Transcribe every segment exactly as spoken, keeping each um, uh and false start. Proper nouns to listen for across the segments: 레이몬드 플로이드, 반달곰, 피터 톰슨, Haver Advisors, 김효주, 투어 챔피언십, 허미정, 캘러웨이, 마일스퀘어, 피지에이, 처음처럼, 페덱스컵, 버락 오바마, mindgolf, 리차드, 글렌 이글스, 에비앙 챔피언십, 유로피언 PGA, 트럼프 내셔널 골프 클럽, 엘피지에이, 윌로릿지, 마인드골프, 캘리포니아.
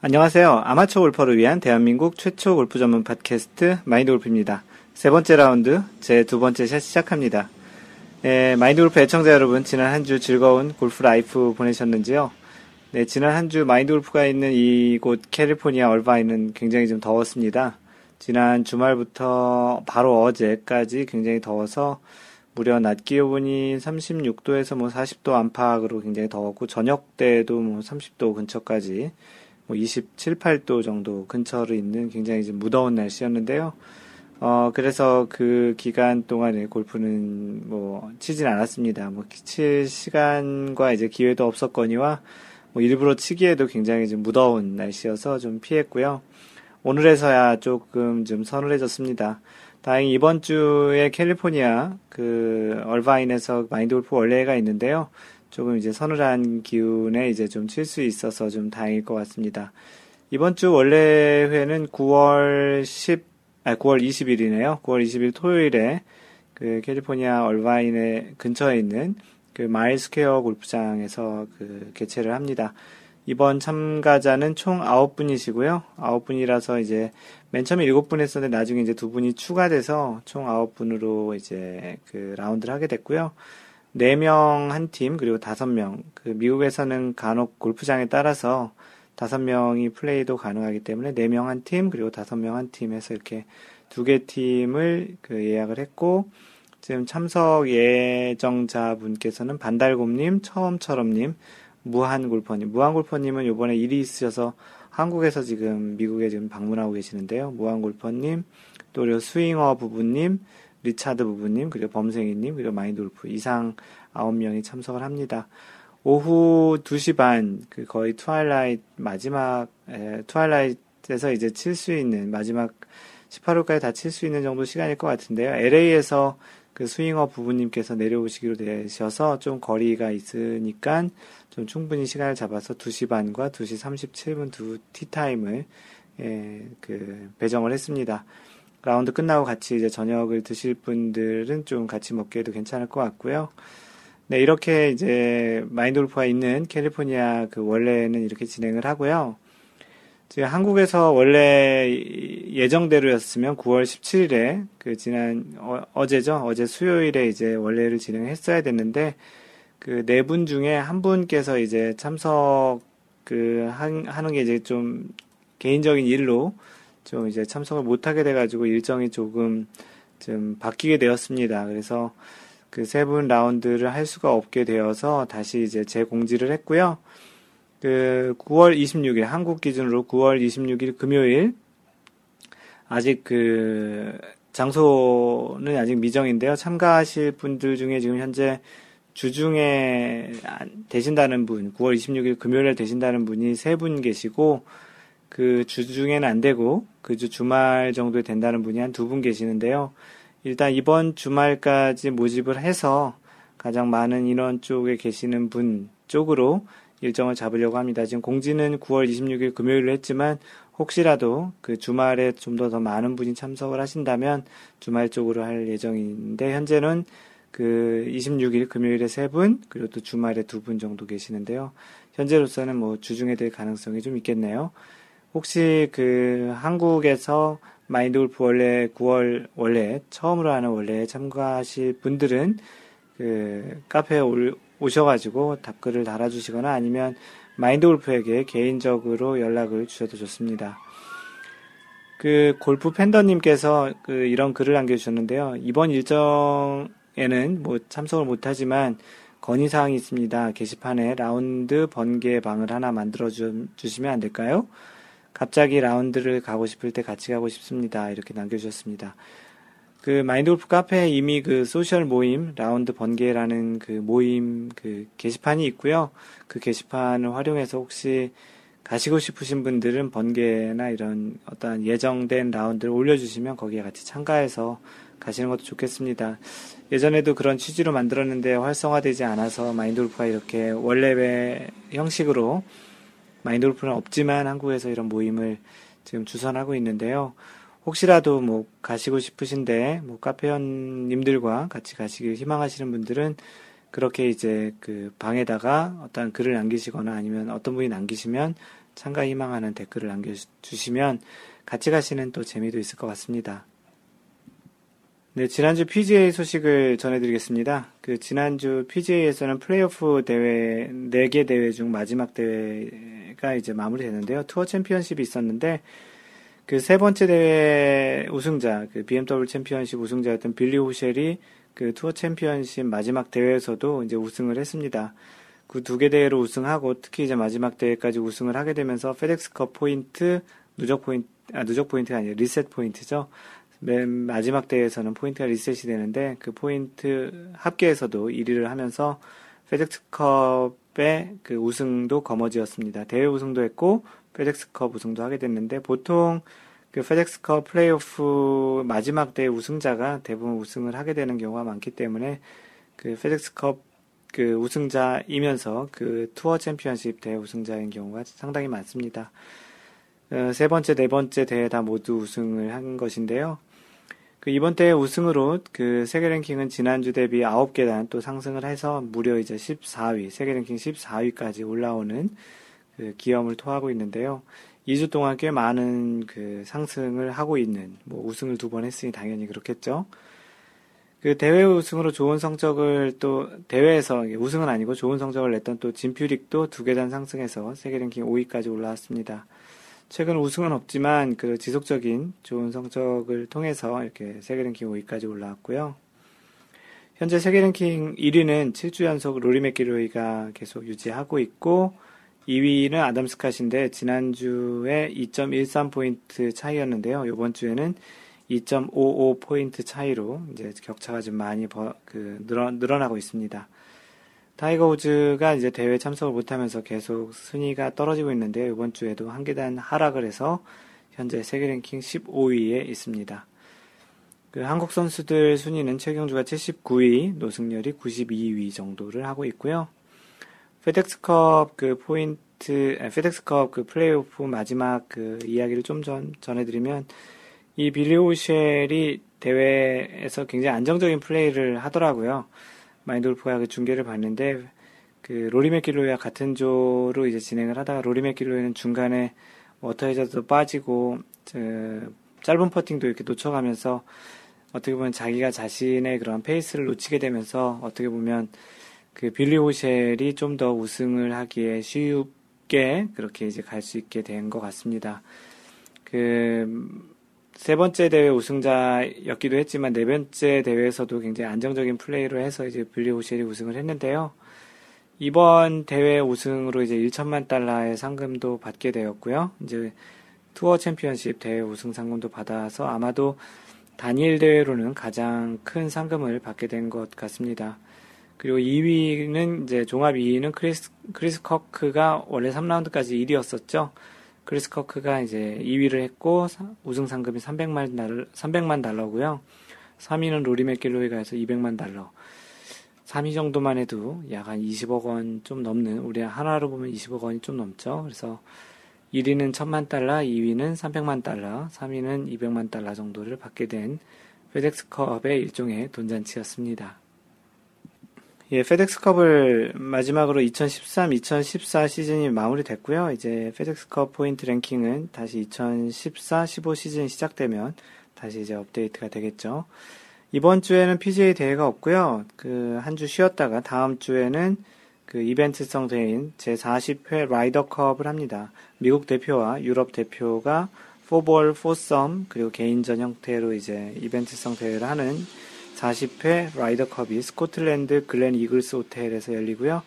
안녕하세요. 아마추어 골퍼를 위한 대한민국 최초 골프 전문 팟캐스트 마인드골프입니다. 세 번째 라운드, 제 두 번째 샷 시작합니다. 네, 마인드골프 애청자 여러분, 지난 한 주 즐거운 골프 라이프 보내셨는지요? 네, 지난 한 주 마인드골프가 있는 이곳 캘리포니아 얼바인은 굉장히 좀 더웠습니다. 지난 주말부터 바로 어제까지 굉장히 더워서 무려 낮 기온이 삼십육 도에서 뭐 사십 도 안팎으로 굉장히 더웠고, 저녁 때도 뭐 삼십 도 근처까지 뭐 이십칠, 팔 도 정도 근처로 있는 굉장히 좀 무더운 날씨였는데요. 어, 그래서 그 기간 동안에 골프는 뭐 치진 않았습니다. 뭐 칠 시간과 이제 기회도 없었거니와 뭐 일부러 치기에도 굉장히 좀 무더운 날씨여서 좀 피했고요. 오늘에서야 조금 좀 서늘해졌습니다. 다행히 이번 주에 캘리포니아 그 얼바인에서 마인드 골프 원래가 있는데요. 조금 이제 서늘한 기운에 이제 좀 칠 수 있어서 좀 다행일 것 같습니다. 이번 주 원래회는 구월 이십일이네요. 구월 이십일 토요일에 그 캘리포니아 얼바인의 근처에 있는 그 마일스퀘어 골프장에서 그 개최를 합니다. 이번 참가자는 총 아홉 분이시고요. 아홉 분이라서 이제 맨 처음에 일곱 분 했었는데 나중에 이제 두 분이 추가돼서 총 아홉 분으로 이제 그 라운드를 하게 됐고요. 네 명 한 팀, 그리고 다섯 명. 그 미국에서는 간혹 골프장에 따라서 다섯 명이 플레이도 가능하기 때문에 네 명 한 팀, 그리고 다섯 명 한 팀 해서 이렇게 두 개 팀을 그 예약을 했고, 지금 참석 예정자분께서는 반달곰님, 처음처럼님, 무한골퍼님. 무한골퍼님은 요번에 일이 있으셔서 한국에서 지금 미국에 지금 방문하고 계시는데요. 무한골퍼님, 또 스윙어 부부님, 리차드 부부님, 그리고 범생이님, 그리고 마인드골프, 이상 아홉 명이 참석을 합니다. 오후 두 시 반, 그 거의 트와일라이트 마지막, 에, 트와일라이트에서 이제 칠 수 있는, 마지막 십팔 홀까지 다 칠 수 있는 정도 시간일 것 같은데요. 엘에이에서 그 스윙어 부부님께서 내려오시기로 되셔서 좀 거리가 있으니까 좀 충분히 시간을 잡아서 두 시 반과 두 시 삼십칠 분 두 티타임을, 예, 그, 배정을 했습니다. 라운드 끝나고 같이 이제 저녁을 드실 분들은 좀 같이 먹기에도 괜찮을 것 같고요. 네, 이렇게 이제 마인드골프가 있는 캘리포니아 그 원래는 이렇게 진행을 하고요. 지금 한국에서 원래 예정대로였으면 구월 십칠일에 그 지난 어, 어제죠. 어제 수요일에 이제 원래를 진행했어야 됐는데 그 네 분 중에 한 분께서 이제 참석 그 한, 하는 게 이제 좀 개인적인 일로 좀 이제 참석을 못하게 돼가지고 일정이 조금 좀 바뀌게 되었습니다. 그래서 그 세 분 라운드를 할 수가 없게 되어서 다시 이제 재공지를 했고요. 그 구월 이십육일, 한국 기준으로 구월 이십육일 금요일, 아직 그 장소는 아직 미정인데요. 참가하실 분들 중에 지금 현재 주중에 되신다는 분, 구월 이십육일 금요일에 되신다는 분이 세 분 계시고, 그 주 중에는 안 되고 그 주 주말 정도에 된다는 분이 한 두 분 계시는데요. 일단 이번 주말까지 모집을 해서 가장 많은 인원 쪽에 계시는 분 쪽으로 일정을 잡으려고 합니다. 지금 공지는 구월 이십육일 금요일로 했지만 혹시라도 그 주말에 좀 더 더 많은 분이 참석을 하신다면 주말 쪽으로 할 예정인데, 현재는 그 이십육일 금요일에 세 분, 그리고 또 주말에 두 분 정도 계시는데요. 현재로서는 뭐 주중에 될 가능성이 좀 있겠네요. 혹시 그 한국에서 마인드골프 원래 구월 원래 처음으로 하는 원래에 참가하실 분들은 그 카페에 오셔가지고 답글을 달아주시거나 아니면 마인드골프에게 개인적으로 연락을 주셔도 좋습니다. 그 골프 팬더님께서 그 이런 글을 남겨주셨는데요. 이번 일정에는 뭐 참석을 못하지만 건의사항이 있습니다. 게시판에 라운드 번개방을 하나 만들어 주시면 안 될까요? 갑자기 라운드를 가고 싶을 때 같이 가고 싶습니다. 이렇게 남겨주셨습니다. 그 마인드골프 카페에 이미 그 소셜 모임 라운드 번개라는 그 모임 그 게시판이 있고요. 그 게시판을 활용해서 혹시 가시고 싶으신 분들은 번개나 이런 어떤 예정된 라운드를 올려주시면 거기에 같이 참가해서 가시는 것도 좋겠습니다. 예전에도 그런 취지로 만들었는데 활성화되지 않아서 마인드골프가 이렇게 원래의 형식으로, 마인드골프는 없지만 한국에서 이런 모임을 지금 주선하고 있는데요. 혹시라도 뭐 가시고 싶으신데 뭐 카페원님들과 같이 가시길 희망하시는 분들은 그렇게 이제 그 방에다가 어떤 글을 남기시거나 아니면 어떤 분이 남기시면 참가 희망하는 댓글을 남겨주시면 같이 가시는 또 재미도 있을 것 같습니다. 네, 지난주 피지에이 소식을 전해드리겠습니다. 그 지난주 피지에이에서는 플레이오프 대회 네 개 대회 중 마지막 대회가 이제 마무리되는데요. 투어 챔피언십이 있었는데 그 세 번째 대회 우승자, 그 비엠더블유 챔피언십 우승자였던 빌리 호셸이 그 투어 챔피언십 마지막 대회에서도 이제 우승을 했습니다. 그 두 개 대회로 우승하고 특히 이제 마지막 대회까지 우승을 하게 되면서 페덱스 컵 포인트, 누적 포인트, 아, 누적 포인트가 아니라 리셋 포인트죠. 맨 마지막 대회에서는 포인트가 리셋이 되는데 그 포인트 합계에서도 일 위를 하면서 페덱스 컵의 그 우승도 거머쥐었습니다. 대회 우승도 했고 페덱스 컵 우승도 하게 됐는데 보통 그 페덱스 컵 플레이오프 마지막 대회 우승자가 대부분 우승을 하게 되는 경우가 많기 때문에 그 페덱스 컵 그 우승자이면서 그 투어 챔피언십 대회 우승자인 경우가 상당히 많습니다. 어, 세 번째, 네 번째 대회 다 모두 우승을 한 것인데요. 그 이번 대회 우승으로 그 세계 랭킹은 지난주 대비 아홉 계단 또 상승을 해서 무려 이제 십사 위, 세계 랭킹 십사 위까지 올라오는 그 기염을 토하고 있는데요. 이 주 동안 꽤 많은 그 상승을 하고 있는, 뭐 우승을 두 번 했으니 당연히 그렇겠죠. 그 대회 우승으로 좋은 성적을 또 대회에서 우승은 아니고 좋은 성적을 냈던 또 진퓨릭도 두 계단 상승해서 세계 랭킹 오 위까지 올라왔습니다. 최근 우승은 없지만 그 지속적인 좋은 성적을 통해서 이렇게 세계 랭킹 오 위까지 올라왔고요. 현재 세계 랭킹 일 위는 칠 주 연속 로리 맥길로이가 계속 유지하고 있고 이 위는 아담 스캇인데 지난주에 이 점 일삼 포인트 차이였는데요. 이번 주에는 이 점 오오 포인트 차이로 이제 격차가 좀 많이 버, 그 늘어, 늘어나고 있습니다. 타이거 우즈가 이제 대회 참석을 못하면서 계속 순위가 떨어지고 있는데요. 이번 주에도 한 계단 하락을 해서 현재 세계 랭킹 십오 위에 있습니다. 그 한국 선수들 순위는 최경주가 칠십구 위, 노승열이 구십이 위 정도를 하고 있고요. 페덱스컵 그 포인트, 아니, 페덱스컵 그 플레이오프 마지막 그 이야기를 좀 전, 전해드리면 이 빌리 호셸이 대회에서 굉장히 안정적인 플레이를 하더라고요. 마인드골프가 그 중계를 봤는데 그 로리 맥길로이와 같은 조로 이제 진행을 하다가 로리 맥길로이는 중간에 워터헤저도 빠지고 그 짧은 퍼팅도 이렇게 놓쳐가면서 어떻게 보면 자기가 자신의 그런 페이스를 놓치게 되면서 어떻게 보면 그 빌리 호셸이 좀 더 우승을 하기에 쉽게 그렇게 이제 갈 수 있게 된 것 같습니다. 그 세 번째 대회 우승자였기도 했지만 네 번째 대회에서도 굉장히 안정적인 플레이로 해서 이제 빌리 호셸이 우승을 했는데요. 이번 대회 우승으로 이제 천만 달러의 상금도 받게 되었고요. 이제 투어 챔피언십 대회 우승 상금도 받아서 아마도 단일 대회로는 가장 큰 상금을 받게 된 것 같습니다. 그리고 이 위는 이제 종합 이 위는 크리스, 크리스 커크가 원래 삼 라운드까지 일 위였었죠. 크리스 커크가 이제 이 위를 했고 우승 상금이 삼백만 달러고요. 삼 위는 로리 맥길로이가 해서 이백만 달러. 삼 위 정도만 해도 약 한 이십억 원 좀 넘는, 우리 하나로 보면 이십억 원이 좀 넘죠. 그래서 일 위는 천만 달러, 이 위는 삼백만 달러, 삼 위는 이백만 달러 정도를 받게 된 페덱스컵의 일종의 돈잔치였습니다. 예, 페덱스컵을 마지막으로 이천십삼 이천십사 시즌이 마무리됐고요. 이제 페덱스컵 포인트 랭킹은 다시 이천십사 십오 시즌이 시작되면 다시 이제 업데이트가 되겠죠. 이번 주에는 피지에이 대회가 없고요. 그 한 주 쉬었다가 다음 주에는 그 이벤트성 대회인 제사십 회 라이더컵을 합니다. 미국 대표와 유럽 대표가 포볼, 포썸 그리고 개인전 형태로 이제 이벤트성 대회를 하는 사십 회 라이더컵이 스코틀랜드 글렌 이글스 호텔에서 열리고요.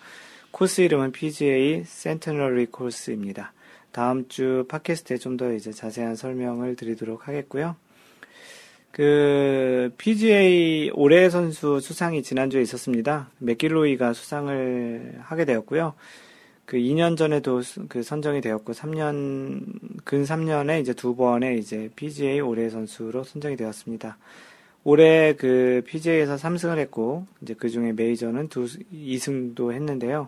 코스 이름은 피지에이 센터너리 코스입니다. 다음 주 팟캐스트에 좀 더 이제 자세한 설명을 드리도록 하겠고요. 그 피지에이 올해의 선수 수상이 지난주에 있었습니다. 맥길로이가 수상을 하게 되었고요. 그 이 년 전에도 그 선정이 되었고 삼 년 근 삼 년에 이제 두 번의 이제 피지에이 올해의 선수로 선정이 되었습니다. 올해 그 피지에이에서 삼 승을 했고, 이제 그 중에 메이저는 두, 이 승도 했는데요.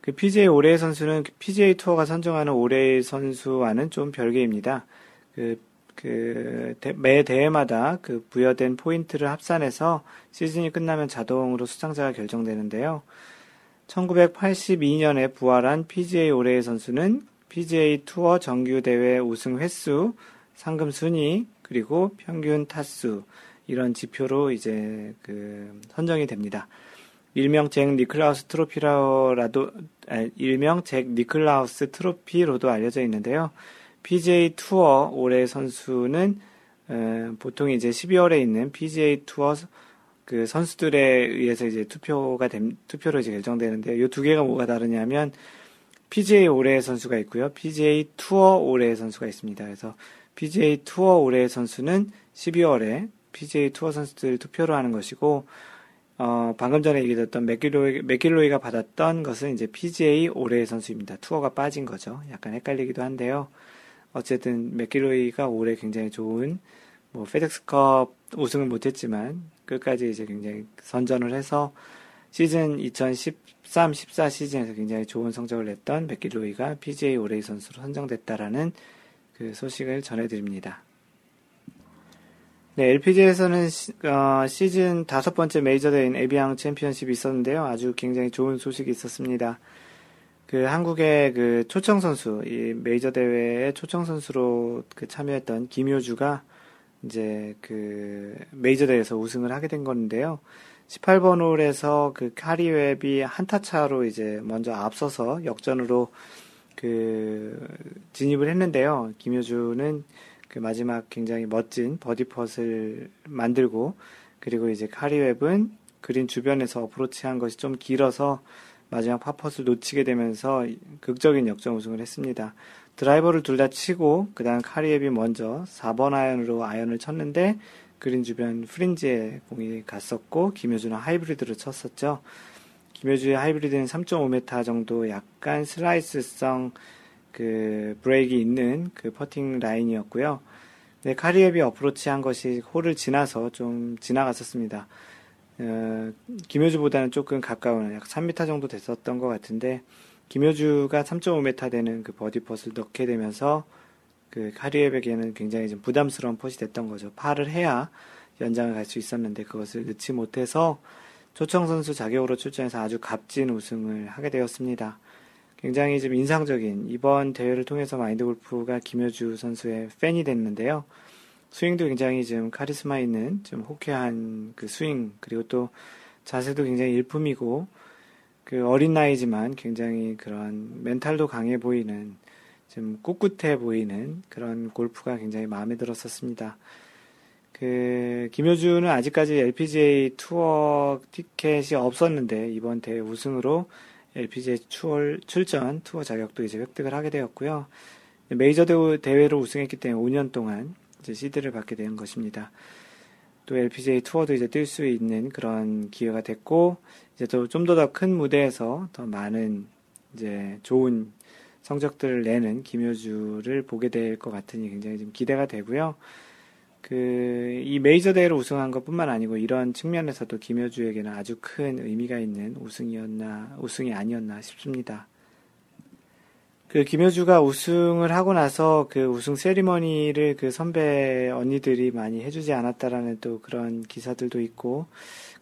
그 피지에이 올해의 선수는 피지에이 투어가 선정하는 올해의 선수와는 좀 별개입니다. 그, 그, 대, 매 대회마다 그 부여된 포인트를 합산해서 시즌이 끝나면 자동으로 수상자가 결정되는데요. 천구백팔십이 년에 부활한 피지에이 올해의 선수는 피지에이 투어 정규대회 우승 횟수, 상금 순위, 그리고 평균 타수, 이런 지표로 이제 그 선정이 됩니다. 일명 잭 니클라우스 트로피라도, 아니, 일명 잭 니클라우스 트로피로도 알려져 있는데요. 피지에이 투어 올해 선수는 음, 보통 이제 십이월에 있는 피지에이 투어 그 선수들에 의해서 이제 투표가 됨, 투표로 이제 결정되는데요. 요 두 개가 뭐가 다르냐면 피지에이 올해의 선수가 있고요. 피지에이 투어 올해의 선수가 있습니다. 그래서 피지에이 투어 올해의 선수는 십이월에 피지에이 투어 선수들 투표로 하는 것이고, 어, 방금 전에 얘기했던 맥길로이, 맥길로이가 받았던 것은 이제 피지에이 올해의 선수입니다. 투어가 빠진 거죠. 약간 헷갈리기도 한데요. 어쨌든 맥길로이가 올해 굉장히 좋은, 뭐 페덱스 컵 우승은 못했지만 끝까지 이제 굉장히 선전을 해서 시즌 이천십삼 십사 시즌에서 굉장히 좋은 성적을 냈던 맥길로이가 피지에이 올해의 선수로 선정됐다라는 그 소식을 전해드립니다. 네, 엘피지에이에서는 시, 어, 시즌 다섯 번째 메이저 대회인 에비앙 챔피언십이 있었는데요. 아주 굉장히 좋은 소식이 있었습니다. 그 한국의 그 초청 선수, 이 메이저 대회에 초청 선수로 그 참여했던 김효주가 이제 그 메이저 대회에서 우승을 하게 된 건데요. 십팔 번 홀에서 그 카리 웹이 한타 차로 이제 먼저 앞서서 역전으로 그 진입을 했는데요. 김효주는 그 마지막 굉장히 멋진 버디펫을 만들고, 그리고 이제 카리웹은 그린 주변에서 어프로치한 것이 좀 길어서 마지막 팝펫을 놓치게 되면서 극적인 역전 우승을 했습니다. 드라이버를 둘 다 치고 그 다음 카리웹이 먼저 사 번 아이언으로 아이언을 쳤는데 그린 주변 프린지에 공이 갔었고, 김효주는 하이브리드로 쳤었죠. 김효주의 하이브리드는 삼 점 오 미터 정도 약간 슬라이스성 그 브레이크가 있는 그 퍼팅 라인이었고요. 네, 카리웹이 어프로치한 것이 홀을 지나서 좀 지나갔었습니다. 어, 김효주보다는 조금 가까운 약 삼 미터 정도 됐었던 것 같은데, 김효주가 삼 점 오 미터 되는 그 버디펫을 넣게 되면서 그 카리웹에게는 굉장히 좀 부담스러운 펫이 됐던 거죠. 파를 해야 연장을 갈 수 있었는데 그것을 넣지 못해서 초청 선수 자격으로 출전해서 아주 값진 우승을 하게 되었습니다. 굉장히 좀 인상적인, 이번 대회를 통해서 마인드골프가 김효주 선수의 팬이 됐는데요. 스윙도 굉장히 좀 카리스마 있는, 좀 호쾌한 그 스윙, 그리고 또 자세도 굉장히 일품이고, 그 어린 나이지만 굉장히 그런 멘탈도 강해 보이는, 좀 꿋꿋해 보이는 그런 골프가 굉장히 마음에 들었었습니다. 그 김효주는 아직까지 엘피지에이 투어 티켓이 없었는데 이번 대회 우승으로 엘피지에이 투어 출전 투어 자격도 이제 획득을 하게 되었고요. 메이저 대회로 우승했기 때문에 오 년 동안 이제 시드를 받게 된 것입니다. 또 엘피지에이 투어도 이제 뛸 수 있는 그런 기회가 됐고, 이제 또 좀 더 더 큰 무대에서 더 많은 이제 좋은 성적들을 내는 김효주를 보게 될 것 같으니 굉장히 좀 기대가 되고요. 그 이 메이저 대회로 우승한 것뿐만 아니고 이런 측면에서도 김효주에게는 아주 큰 의미가 있는 우승이었나 우승이 아니었나 싶습니다. 그 김효주가 우승을 하고 나서 그 우승 세리머니를 그 선배 언니들이 많이 해주지 않았다라는 또 그런 기사들도 있고,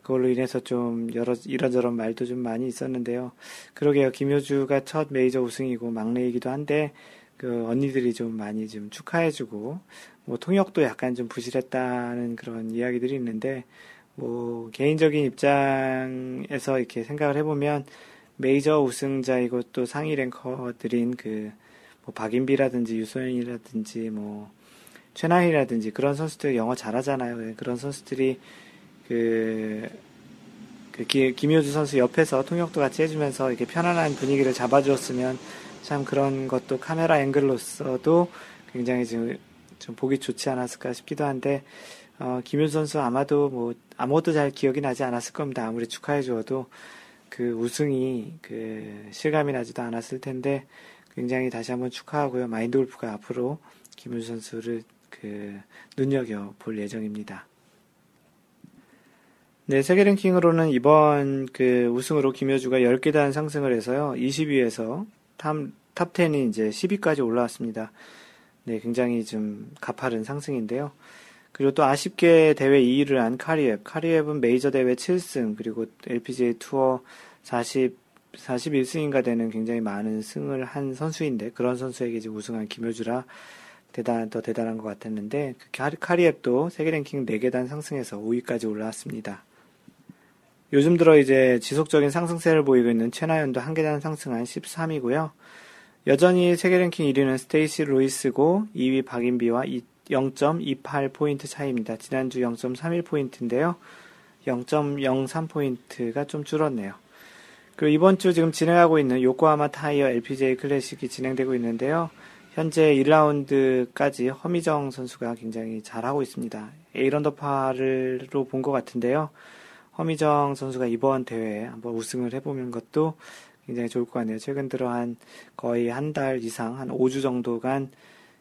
그걸로 인해서 좀 여러 이런저런 말도 좀 많이 있었는데요. 그러게요, 김효주가 첫 메이저 우승이고 막내이기도 한데 그 언니들이 좀 많이 좀 축하해주고, 뭐 통역도 약간 좀 부실했다는 그런 이야기들이 있는데, 뭐 개인적인 입장에서 이렇게 생각을 해보면 메이저 우승자이고 또 상위 랭커들인 그 뭐 박인비라든지 유소연이라든지 뭐 최나희라든지 그런 선수들 영어 잘하잖아요. 그런 선수들이 그, 그 기, 김효주 선수 옆에서 통역도 같이 해주면서 이렇게 편안한 분위기를 잡아주었으면, 참 그런 것도 카메라 앵글로서도 굉장히 지금 좀 보기 좋지 않았을까 싶기도 한데, 어, 김효주 선수 아마도 뭐 아무것도 잘 기억이 나지 않았을 겁니다. 아무리 축하해 주어도 그 우승이 그 실감이 나지도 않았을 텐데 굉장히 다시 한번 축하하고요. 마인드골프가 앞으로 김효주 선수를 그 눈여겨 볼 예정입니다. 네, 세계 랭킹으로는 이번 그 우승으로 김효주가 열 계단 상승을 해서요, 이십 위에서 탑 십이 이제 십 위까지 올라왔습니다. 네, 굉장히 좀 가파른 상승인데요. 그리고 또 아쉽게 대회 이 위를 한 카리웹. 카리웹은 메이저 대회 칠 승, 그리고 엘피지에이 투어 40, 사십일 승인가 되는 굉장히 많은 승을 한 선수인데, 그런 선수에게 지금 우승한 김효주라 대단, 더 대단한 것 같았는데, 카리 웹도 세계 랭킹 네 계단 상승해서 오 위까지 올라왔습니다. 요즘 들어 이제 지속적인 상승세를 보이고 있는 최나연도 한 계단 상승한 십삼 위고요. 여전히 세계 랭킹 일 위는 스테이시 루이스고, 이 위 박인비와 영 점 이팔 포인트 차이입니다. 지난주 영 점 삼일 포인트인데요. 영 점 영삼 포인트가 좀 줄었네요. 그리고 이번 주 지금 진행하고 있는 요코하마 타이어 엘피지에이 클래식이 진행되고 있는데요. 현재 일 라운드까지 허미정 선수가 굉장히 잘하고 있습니다. 에이언더파로 본 것 같은데요. 허미정 선수가 이번 대회에 한번 우승을 해보는 것도 굉장히 좋을 것 같네요. 최근 들어 한 거의 한 달 이상, 한 오 주 정도간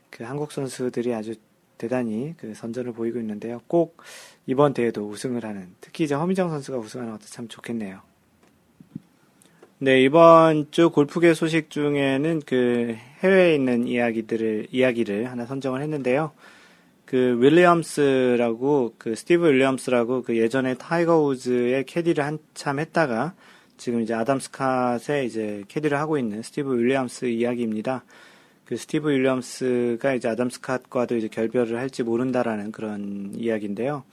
그 한국 선수들이 아주 대단히 그 선전을 보이고 있는데요. 꼭 이번 대회도 우승을 하는, 특히 이제 허미정 선수가 우승하는 것도 참 좋겠네요. 네, 이번 주 골프계 소식 중에는 그 해외에 있는 이야기들을, 이야기를 하나 선정을 했는데요. 그 윌리엄스라고, 그 스티브 윌리엄스라고 그 예전에 타이거 우즈의 캐디를 한참 했다가 지금 이제 아담 스캇의 이제 캐디를 하고 있는 스티브 윌리엄스 이야기입니다. 그 스티브 윌리엄스가 이제 아담 스캇과도 이제 결별을 할지 모른다라는 그런 이야기인데요.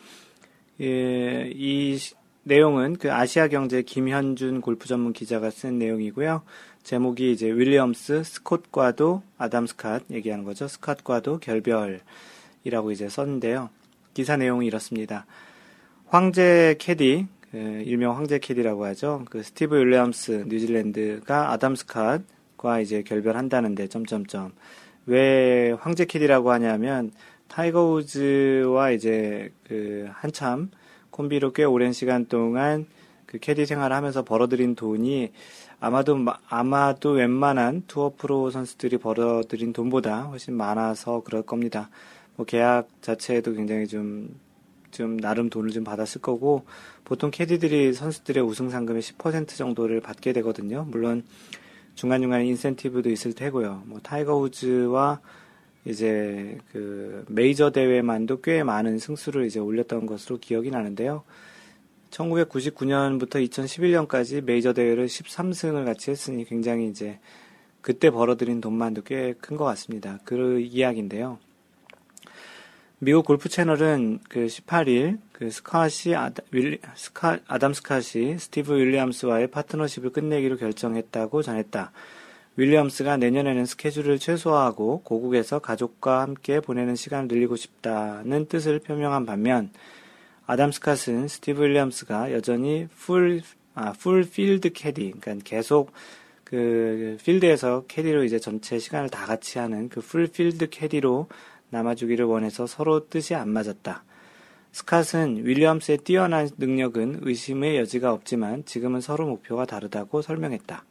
예, 이 내용은 그 아시아경제 김현준 골프 전문 기자가 쓴 내용이고요. 제목이 이제 윌리엄스, 스콧과도, 아담 스캇 얘기하는 거죠. 스캇과도 결별이라고 이제 썼는데요. 기사 내용이 이렇습니다. 황제 캐디, 그 일명 황제 캐디라고 하죠. 그 스티브 윌리엄스, 뉴질랜드가 아담 스캇과 이제 결별한다는데, 점점점. 왜 황제 캐디라고 하냐면, 타이거 우즈와 이제 그 한참, 콤비로 꽤 오랜 시간 동안 그 캐디 생활을 하면서 벌어들인 돈이 아마도, 아마도 웬만한 투어 프로 선수들이 벌어들인 돈보다 훨씬 많아서 그럴 겁니다. 뭐 계약 자체에도 굉장히 좀, 좀 나름 돈을 좀 받았을 거고, 보통 캐디들이 선수들의 우승 상금의 십 퍼센트 정도를 받게 되거든요. 물론 중간중간에 인센티브도 있을 테고요. 뭐 타이거 우즈와 이제 그 메이저 대회만도 꽤 많은 승수를 이제 올렸던 것으로 기억이 나는데요. 천구백구십구 년부터 이천십일 년까지 메이저 대회를 십삼 승을 같이 했으니 굉장히 이제 그때 벌어들인 돈만도 꽤 큰 것 같습니다. 그 이야기인데요. 미국 골프 채널은 그 십팔 일 그 스캇이 아다, 윌리, 스캇, 아담 스캇이 스티브 윌리엄스와의 파트너십을 끝내기로 결정했다고 전했다. 윌리엄스가 내년에는 스케줄을 최소화하고 고국에서 가족과 함께 보내는 시간을 늘리고 싶다는 뜻을 표명한 반면, 아담 스캇은 스티브 윌리엄스가 여전히 풀, 아, 풀 필드 캐디, 그러니까 계속 그 필드에서 캐디로 이제 전체 시간을 다 같이 하는 그 풀 필드 캐디로 남아주기를 원해서 서로 뜻이 안 맞았다. 스캇은 윌리엄스의 뛰어난 능력은 의심의 여지가 없지만 지금은 서로 목표가 다르다고 설명했다.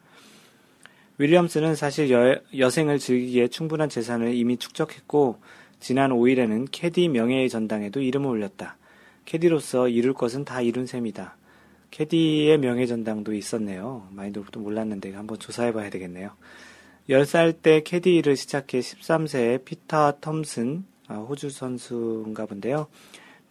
윌리엄스는 사실 여, 여생을 즐기기에 충분한 재산을 이미 축적했고, 지난 오 일에는 캐디 명예의 전당에도 이름을 올렸다. 캐디로서 이룰 것은 다 이룬 셈이다. 캐디의 명예 전당도 있었네요. 마인드골프도 몰랐는데 한번 조사해 봐야 되겠네요. 열 살 때 캐디 일을 시작해 십삼 세에 피터 톰슨, 아, 호주 선수인가 본데요.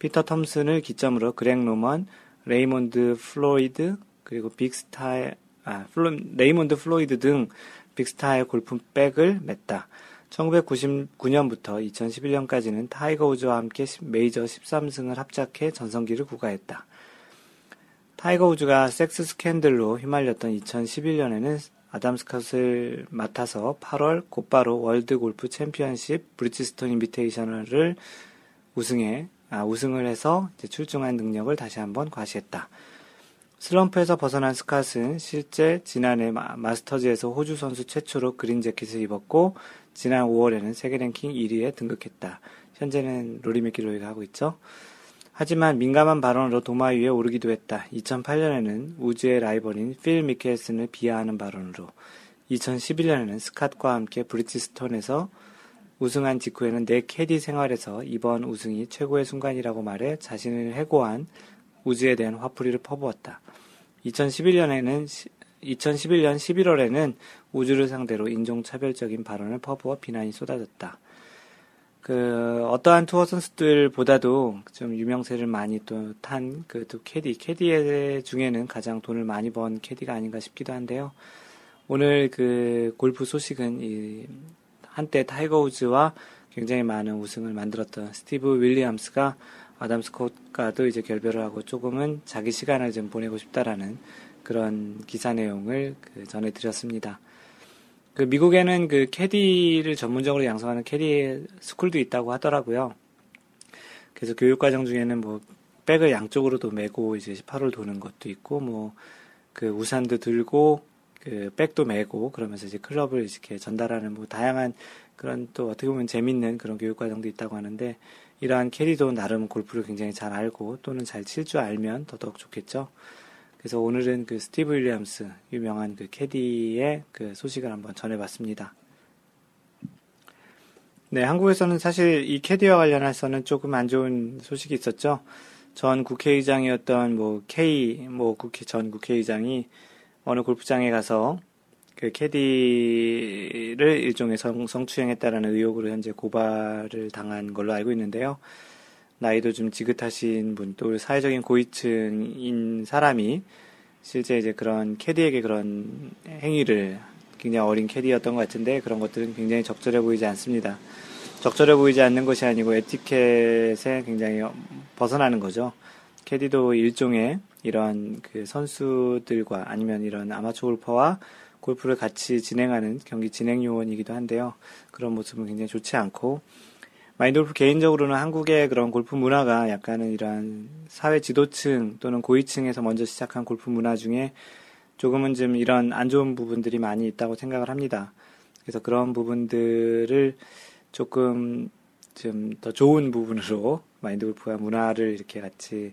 피터 톰슨을 기점으로 그렉 로먼, 레이몬드 플로이드, 그리고 빅스타의 아, 플로, 레이몬드 플로이드 등 빅스타의 골프 백을 맸다. 천구백구십구 년부터 이천십일 년까지는 타이거 우즈와 함께 메이저 십삼 승을 합작해 전성기를 구가했다. 타이거 우즈가 섹스 스캔들로 휘말렸던 이천십일 년에는 아담 스캇을 맡아서 팔 월 곧바로 월드 골프 챔피언십 브리지스톤 인비테이셔널을 우승해, 아, 우승을 해서 이제 출중한 능력을 다시 한번 과시했다. 슬럼프에서 벗어난 스캇은 실제 지난해 마스터즈에서 호주 선수 최초로 그린 재킷을 입었고, 지난 오 월에는 세계 랭킹 일 위에 등극했다. 현재는 로리 맥길로이가 하고 있죠. 하지만 민감한 발언으로 도마 위에 오르기도 했다. 이천팔 년에는 우즈의 라이벌인 필 미켈슨을 비하하는 발언으로, 이천십일 년에는 스캇과 함께 브리지스톤에서 우승한 직후에는 내 캐디 생활에서 이번 우승이 최고의 순간이라고 말해 자신을 해고한 우즈에 대한 화풀이를 퍼부었다. 이천십일 년에는, 이천십일 년 십일 월에는 우즈를 상대로 인종차별적인 발언을 퍼부어 비난이 쏟아졌다. 그 어떠한 투어 선수들보다도 좀 유명세를 많이 또 탄 그 또 캐디, 캐디 중에는 가장 돈을 많이 번 캐디가 아닌가 싶기도 한데요. 오늘 그 골프 소식은 이 한때 타이거 우즈와 굉장히 많은 우승을 만들었던 스티브 윌리엄스가 아담 스콧과도 이제 결별을 하고 조금은 자기 시간을 좀 보내고 싶다라는 그런 기사 내용을 그 전해드렸습니다. 그 미국에는 그 캐디를 전문적으로 양성하는 캐디 스쿨도 있다고 하더라고요. 그래서 교육 과정 중에는 뭐 백을 양쪽으로도 메고 이제 십팔 홀 도는 것도 있고 뭐 그 우산도 들고 그 백도 메고 그러면서 이제 클럽을 이렇게 전달하는 뭐 다양한 그런 또 어떻게 보면 재밌는 그런 교육 과정도 있다고 하는데 이러한 캐디도 나름 골프를 굉장히 잘 알고 또는 잘 칠 줄 알면 더더욱 좋겠죠. 그래서 오늘은 그 스티브 윌리엄스 유명한 그 캐디의 그 소식을 한번 전해봤습니다. 네, 한국에서는 사실 이 캐디와 관련해서는 조금 안 좋은 소식이 있었죠. 전 국회의장이었던 뭐 K 뭐 국회 전 국회의장이 어느 골프장에 가서 그 캐디를 일종의 성, 성추행했다라는 의혹으로 현재 고발을 당한 걸로 알고 있는데요. 나이도 좀 지긋하신 분, 또 사회적인 고위층인 사람이 실제 이제 그런 캐디에게 그런 행위를 굉장히 어린 캐디였던 것 같은데 그런 것들은 굉장히 적절해 보이지 않습니다. 적절해 보이지 않는 것이 아니고 에티켓에 굉장히 벗어나는 거죠. 캐디도 일종의 이런 그 선수들과 아니면 이런 아마추어 골퍼와 골프를 같이 진행하는 경기 진행 요원이기도 한데요. 그런 모습은 굉장히 좋지 않고 마인드골프 개인적으로는 한국의 그런 골프 문화가 약간은 이러한 사회 지도층 또는 고위층에서 먼저 시작한 골프 문화 중에 조금은 좀 이런 안 좋은 부분들이 많이 있다고 생각을 합니다. 그래서 그런 부분들을 조금 좀 더 좋은 부분으로 마인드골프가 문화를 이렇게 같이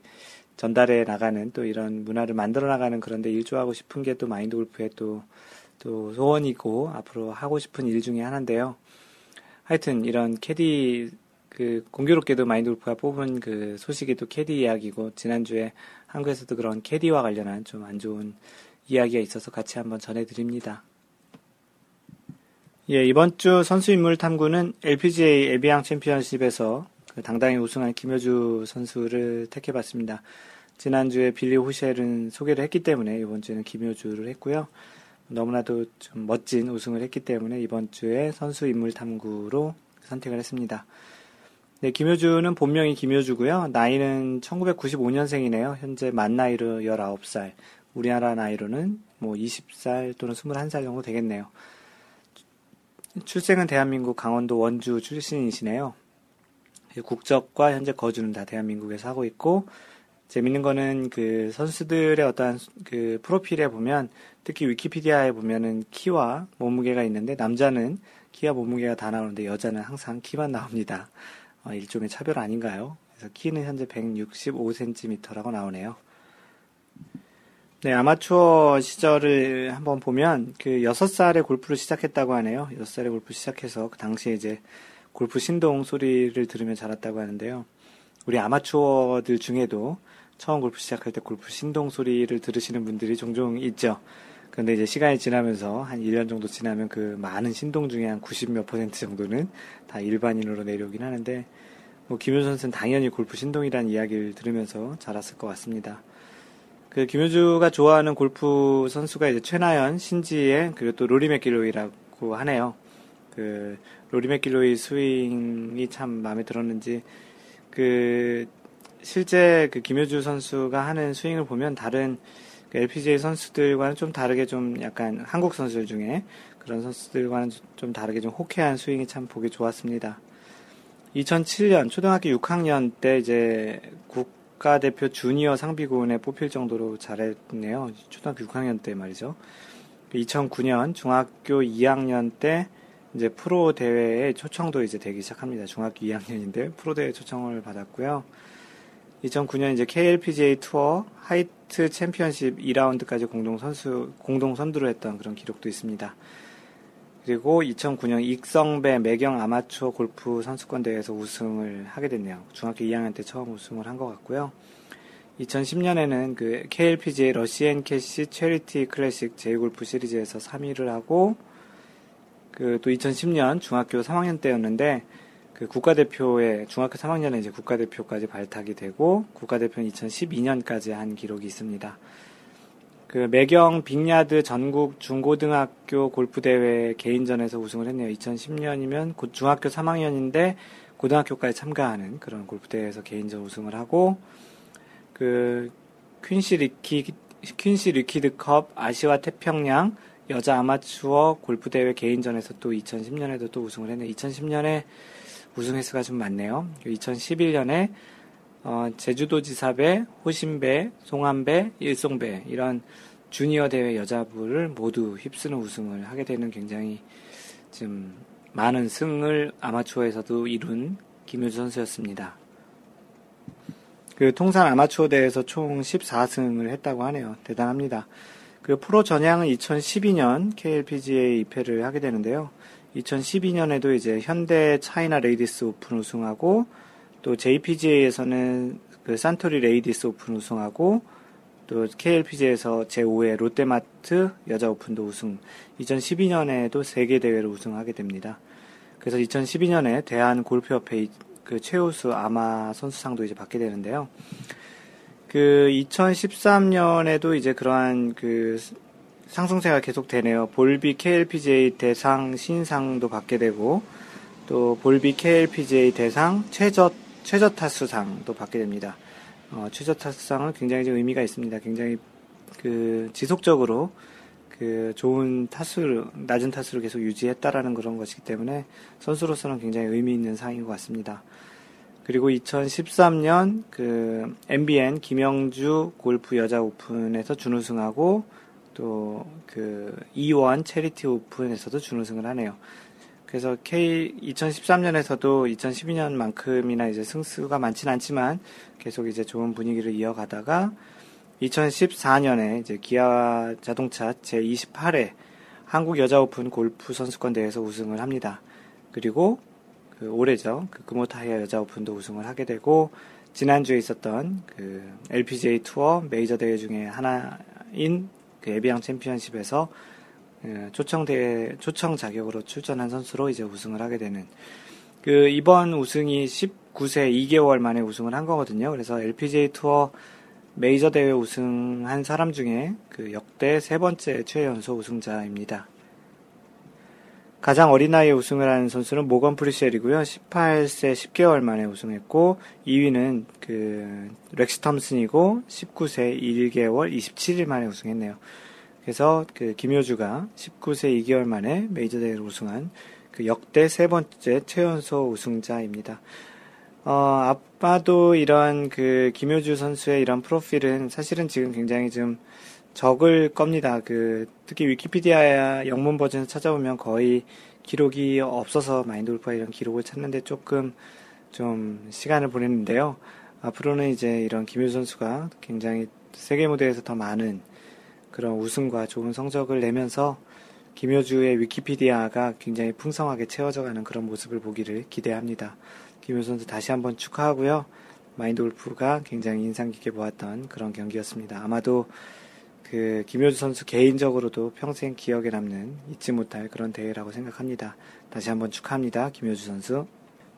전달해 나가는 또 이런 문화를 만들어 나가는 그런데 일조하고 싶은 게 또 마인드골프의 또, 또 소원이고 앞으로 하고 싶은 일 중에 하나인데요. 하여튼 이런 캐디 그 공교롭게도 마인드골프가 뽑은 그 소식이 또 캐디 이야기고 지난주에 한국에서도 그런 캐디와 관련한 좀 안 좋은 이야기가 있어서 같이 한번 전해드립니다. 예, 이번 주 선수 인물 탐구는 엘피지에이 에비앙 챔피언십에서 당당히 우승한 김효주 선수를 택해봤습니다. 지난주에 빌리 호셸은 소개를 했기 때문에 이번 주에는 김효주를 했고요. 너무나도 좀 멋진 우승을 했기 때문에 이번 주에 선수 인물 탐구로 선택을 했습니다. 네, 김효주는 본명이 김효주고요. 나이는 천구백구십오년생이네요. 현재 만 나이로 열아홉 살, 우리나라 나이로는 뭐 스무 살 또는 스물한 살 정도 되겠네요. 출생은 대한민국 강원도 원주 출신이시네요. 국적과 현재 거주는 다 대한민국에서 하고 있고 재밌는 거는 그 선수들의 어떠한 그 프로필에 보면 특히 위키피디아에 보면은 키와 몸무게가 있는데 남자는 키와 몸무게가 다 나오는데 여자는 항상 키만 나옵니다. 어, 일종의 차별 아닌가요? 그래서 키는 현재 백육십오 센티미터라고 나오네요. 네, 아마추어 시절을 한번 보면 그 여섯 살에 골프를 시작했다고 하네요. 여섯 살에 골프 시작해서 그 당시에 이제 골프 신동 소리를 들으며 자랐다고 하는데요. 우리 아마추어들 중에도 처음 골프 시작할 때 골프 신동 소리를 들으시는 분들이 종종 있죠. 그런데 이제 시간이 지나면서 한 일 년 정도 지나면 그 많은 신동 중에 한 구십몇 퍼센트 정도는 다 일반인으로 내려오긴 하는데 뭐 김효주 선수는 당연히 골프 신동이라는 이야기를 들으면서 자랐을 것 같습니다. 그 김효주가 좋아하는 골프 선수가 이제 최나연, 신지혜 그리고 또 로리 맥길로이라고 하네요. 그 로리 맥길로이 스윙이 참 마음에 들었는지 그 실제 그 김효주 선수가 하는 스윙을 보면 다른 그 엘피지에이 선수들과는 좀 다르게 좀 약간 한국 선수들 중에 그런 선수들과는 좀 다르게 좀 호쾌한 스윙이 참 보기 좋았습니다. 이천칠년 초등학교 육 학년 때 이제 국가대표 주니어 상비군에 뽑힐 정도로 잘했네요. 초등학교 육 학년 때 말이죠. 이천구년 중학교 이 학년 때 이제 프로 대회에 초청도 이제 되기 시작합니다. 중학교 이 학년인데 프로 대회 초청을 받았고요. 이천구년 이제 케이엘피지에이 투어 하이트 챔피언십 이 라운드까지 공동 선수 공동 선두를 했던 그런 기록도 있습니다. 그리고 이천구년 익성배 매경 아마추어 골프 선수권 대회에서 우승을 하게 됐네요. 중학교 이 학년 때 처음 우승을 한 것 같고요. 이천십년에는 그 케이엘피지에이 러시앤캐시 체리티 클래식 제이 골프 시리즈에서 삼 위를 하고 그 또 이천십년 중학교 삼 학년 때였는데 그 국가대표에 중학교 삼 학년에 이제 국가대표까지 발탁이 되고 국가대표는 이천십이 년까지 한 기록이 있습니다. 그 매경 빅야드 전국 중고등학교 골프대회 개인전에서 우승을 했네요. 이천십 년이면 곧 중학교 삼 학년인데 고등학교까지 참가하는 그런 골프대회에서 개인전 우승을 하고, 그 퀸시 리키 퀸시 리퀴드 컵 아시아 태평양 여자 아마추어 골프대회 개인전에서 또 이천십 년에도 또 우승을 했네요. 이천십 년에 우승 횟수가 좀 많네요. 이천십일 년에 어, 제주도지사배, 호신배, 송암배, 일송배 이런 주니어 대회 여자부를 모두 휩쓰는 우승을 하게 되는 굉장히 좀 많은 승을 아마추어에서도 이룬 김효주 선수였습니다. 그 통산 아마추어 대회에서 총 십사 승을 했다고 하네요. 대단합니다. 그 프로 전향은 이천십이 년 케이엘피지에이 입회를 하게 되는데요. 이천십이 년에도 이제 현대 차이나 레이디스 오픈 우승하고, 또 제이피지에이에서는 그 산토리 레이디스 오픈 우승하고, 또 케이엘피지에이에서 제오 회 롯데마트 여자 오픈도 우승, 이천십이 년에도 세계대회를 우승하게 됩니다. 그래서 이천십이 년에 대한골프협회 그 최우수 아마 선수상도 이제 받게 되는데요. 그 이천십삼 년에도 이제 그러한 그 상승세가 계속 되네요. 볼비 케이엘피지에이 대상 신상도 받게 되고, 또 볼비 케이엘피지에이 대상 최저, 최저 타수상도 받게 됩니다. 어, 최저 타수상은 굉장히 좀 의미가 있습니다. 굉장히 그 지속적으로 그 좋은 타수를, 낮은 타수를 계속 유지했다라는 그런 것이기 때문에 선수로서는 굉장히 의미 있는 상인 것 같습니다. 그리고 이천십삼 년 그 엠비엔 김영주 골프 여자 오픈에서 준우승하고, 또 그 이원 체리티 오픈에서도 준우승을 하네요. 그래서 K 이천십삼 년에서도 이천십이 년만큼이나 이제 승수가 많진 않지만 계속 이제 좋은 분위기를 이어가다가 이천십사 년에 이제 기아 자동차 제이십팔 회 한국 여자 오픈 골프 선수권 대회에서 우승을 합니다. 그리고 그 올해죠. 그 금호 타이어 여자 오픈도 우승을 하게 되고, 지난주에 있었던 그 엘피지에이 투어 메이저 대회 중에 하나인 그 에비앙 챔피언십에서 초청대회, 초청 자격으로 출전한 선수로 이제 우승을 하게 되는, 그 이번 우승이 십구 세 이 개월 만에 우승을 한 거거든요. 그래서 엘피지에이 투어 메이저 대회 우승한 사람 중에 그 역대 세 번째 최연소 우승자입니다. 가장 어린나이에 우승을 한 선수는 모건 프리셀이고요. 십팔 세 십 개월 만에 우승했고, 이 위는 그 렉시 톰슨이고 십구 세 일 개월 이십칠 일 만에 우승했네요. 그래서 그 김효주가 십구 세 이 개월 만에 메이저 대회를 우승한 그 역대 세 번째 최연소 우승자입니다. 어, 아마도 이런 그 김효주 선수의 이런 프로필은 사실은 지금 굉장히 좀 적을 겁니다. 그, 특히 위키피디아 영문 버전을 찾아보면 거의 기록이 없어서 마인드골프와 이런 기록을 찾는데 조금 좀 시간을 보냈는데요. 앞으로는 이제 이런 김효주 선수가 굉장히 세계 무대에서 더 많은 그런 우승과 좋은 성적을 내면서 김효주의 위키피디아가 굉장히 풍성하게 채워져가는 그런 모습을 보기를 기대합니다. 김효주 선수 다시 한번 축하하고요. 마인드골프가 굉장히 인상 깊게 보았던 그런 경기였습니다. 아마도 그 김효주 선수 개인적으로도 평생 기억에 남는 잊지 못할 그런 대회라고 생각합니다. 다시 한번 축하합니다, 김효주 선수.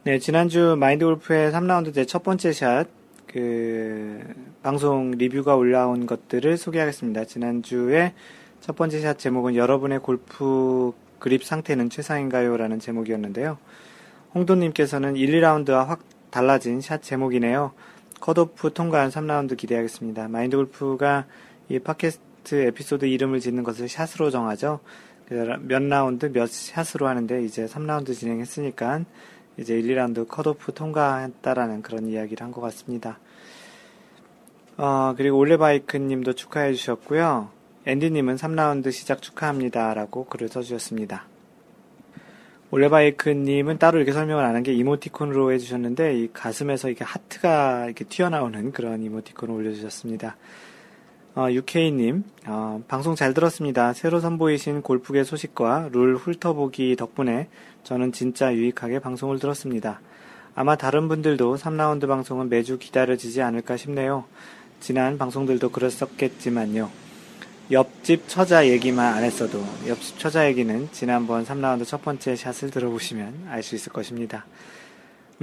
네, 지난주 마인드골프의 삼 라운드 제 첫 번째 샷 그 방송 리뷰가 올라온 것들을 소개하겠습니다. 지난주에 첫 번째 샷 제목은 여러분의 골프 그립 상태는 최상인가요? 라는 제목이었는데요. 홍도님께서는 일, 이 라운드와 확 달라진 샷 제목이네요. 컷오프 통과한 삼 라운드 기대하겠습니다. 마인드골프가 이 팟캐스트 에피소드 이름을 짓는 것을 샷으로 정하죠. 몇 라운드 몇 샷으로 하는데, 이제 삼 라운드 진행했으니까 이제 일, 이 라운드 컷오프 통과했다라는 그런 이야기를 한 것 같습니다. 어, 그리고 올레바이크님도 축하해 주셨고요. 앤디님은 삼 라운드 시작 축하합니다 라고 글을 써주셨습니다. 올레바이크님은 따로 이렇게 설명을 안 한 게 이모티콘으로 해주셨는데, 이 가슴에서 이렇게 하트가 이렇게 튀어나오는 그런 이모티콘을 올려주셨습니다. 어, 유케이님, 어, 방송 잘 들었습니다. 새로 선보이신 골프계 소식과 룰 훑어보기 덕분에 저는 진짜 유익하게 방송을 들었습니다. 아마 다른 분들도 삼 라운드 방송은 매주 기다려지지 않을까 싶네요. 지난 방송들도 그랬었겠지만요. 옆집 처자 얘기만 안 했어도, 옆집 처자 얘기는 지난번 삼 라운드 첫 번째 샷을 들어보시면 알 수 있을 것입니다.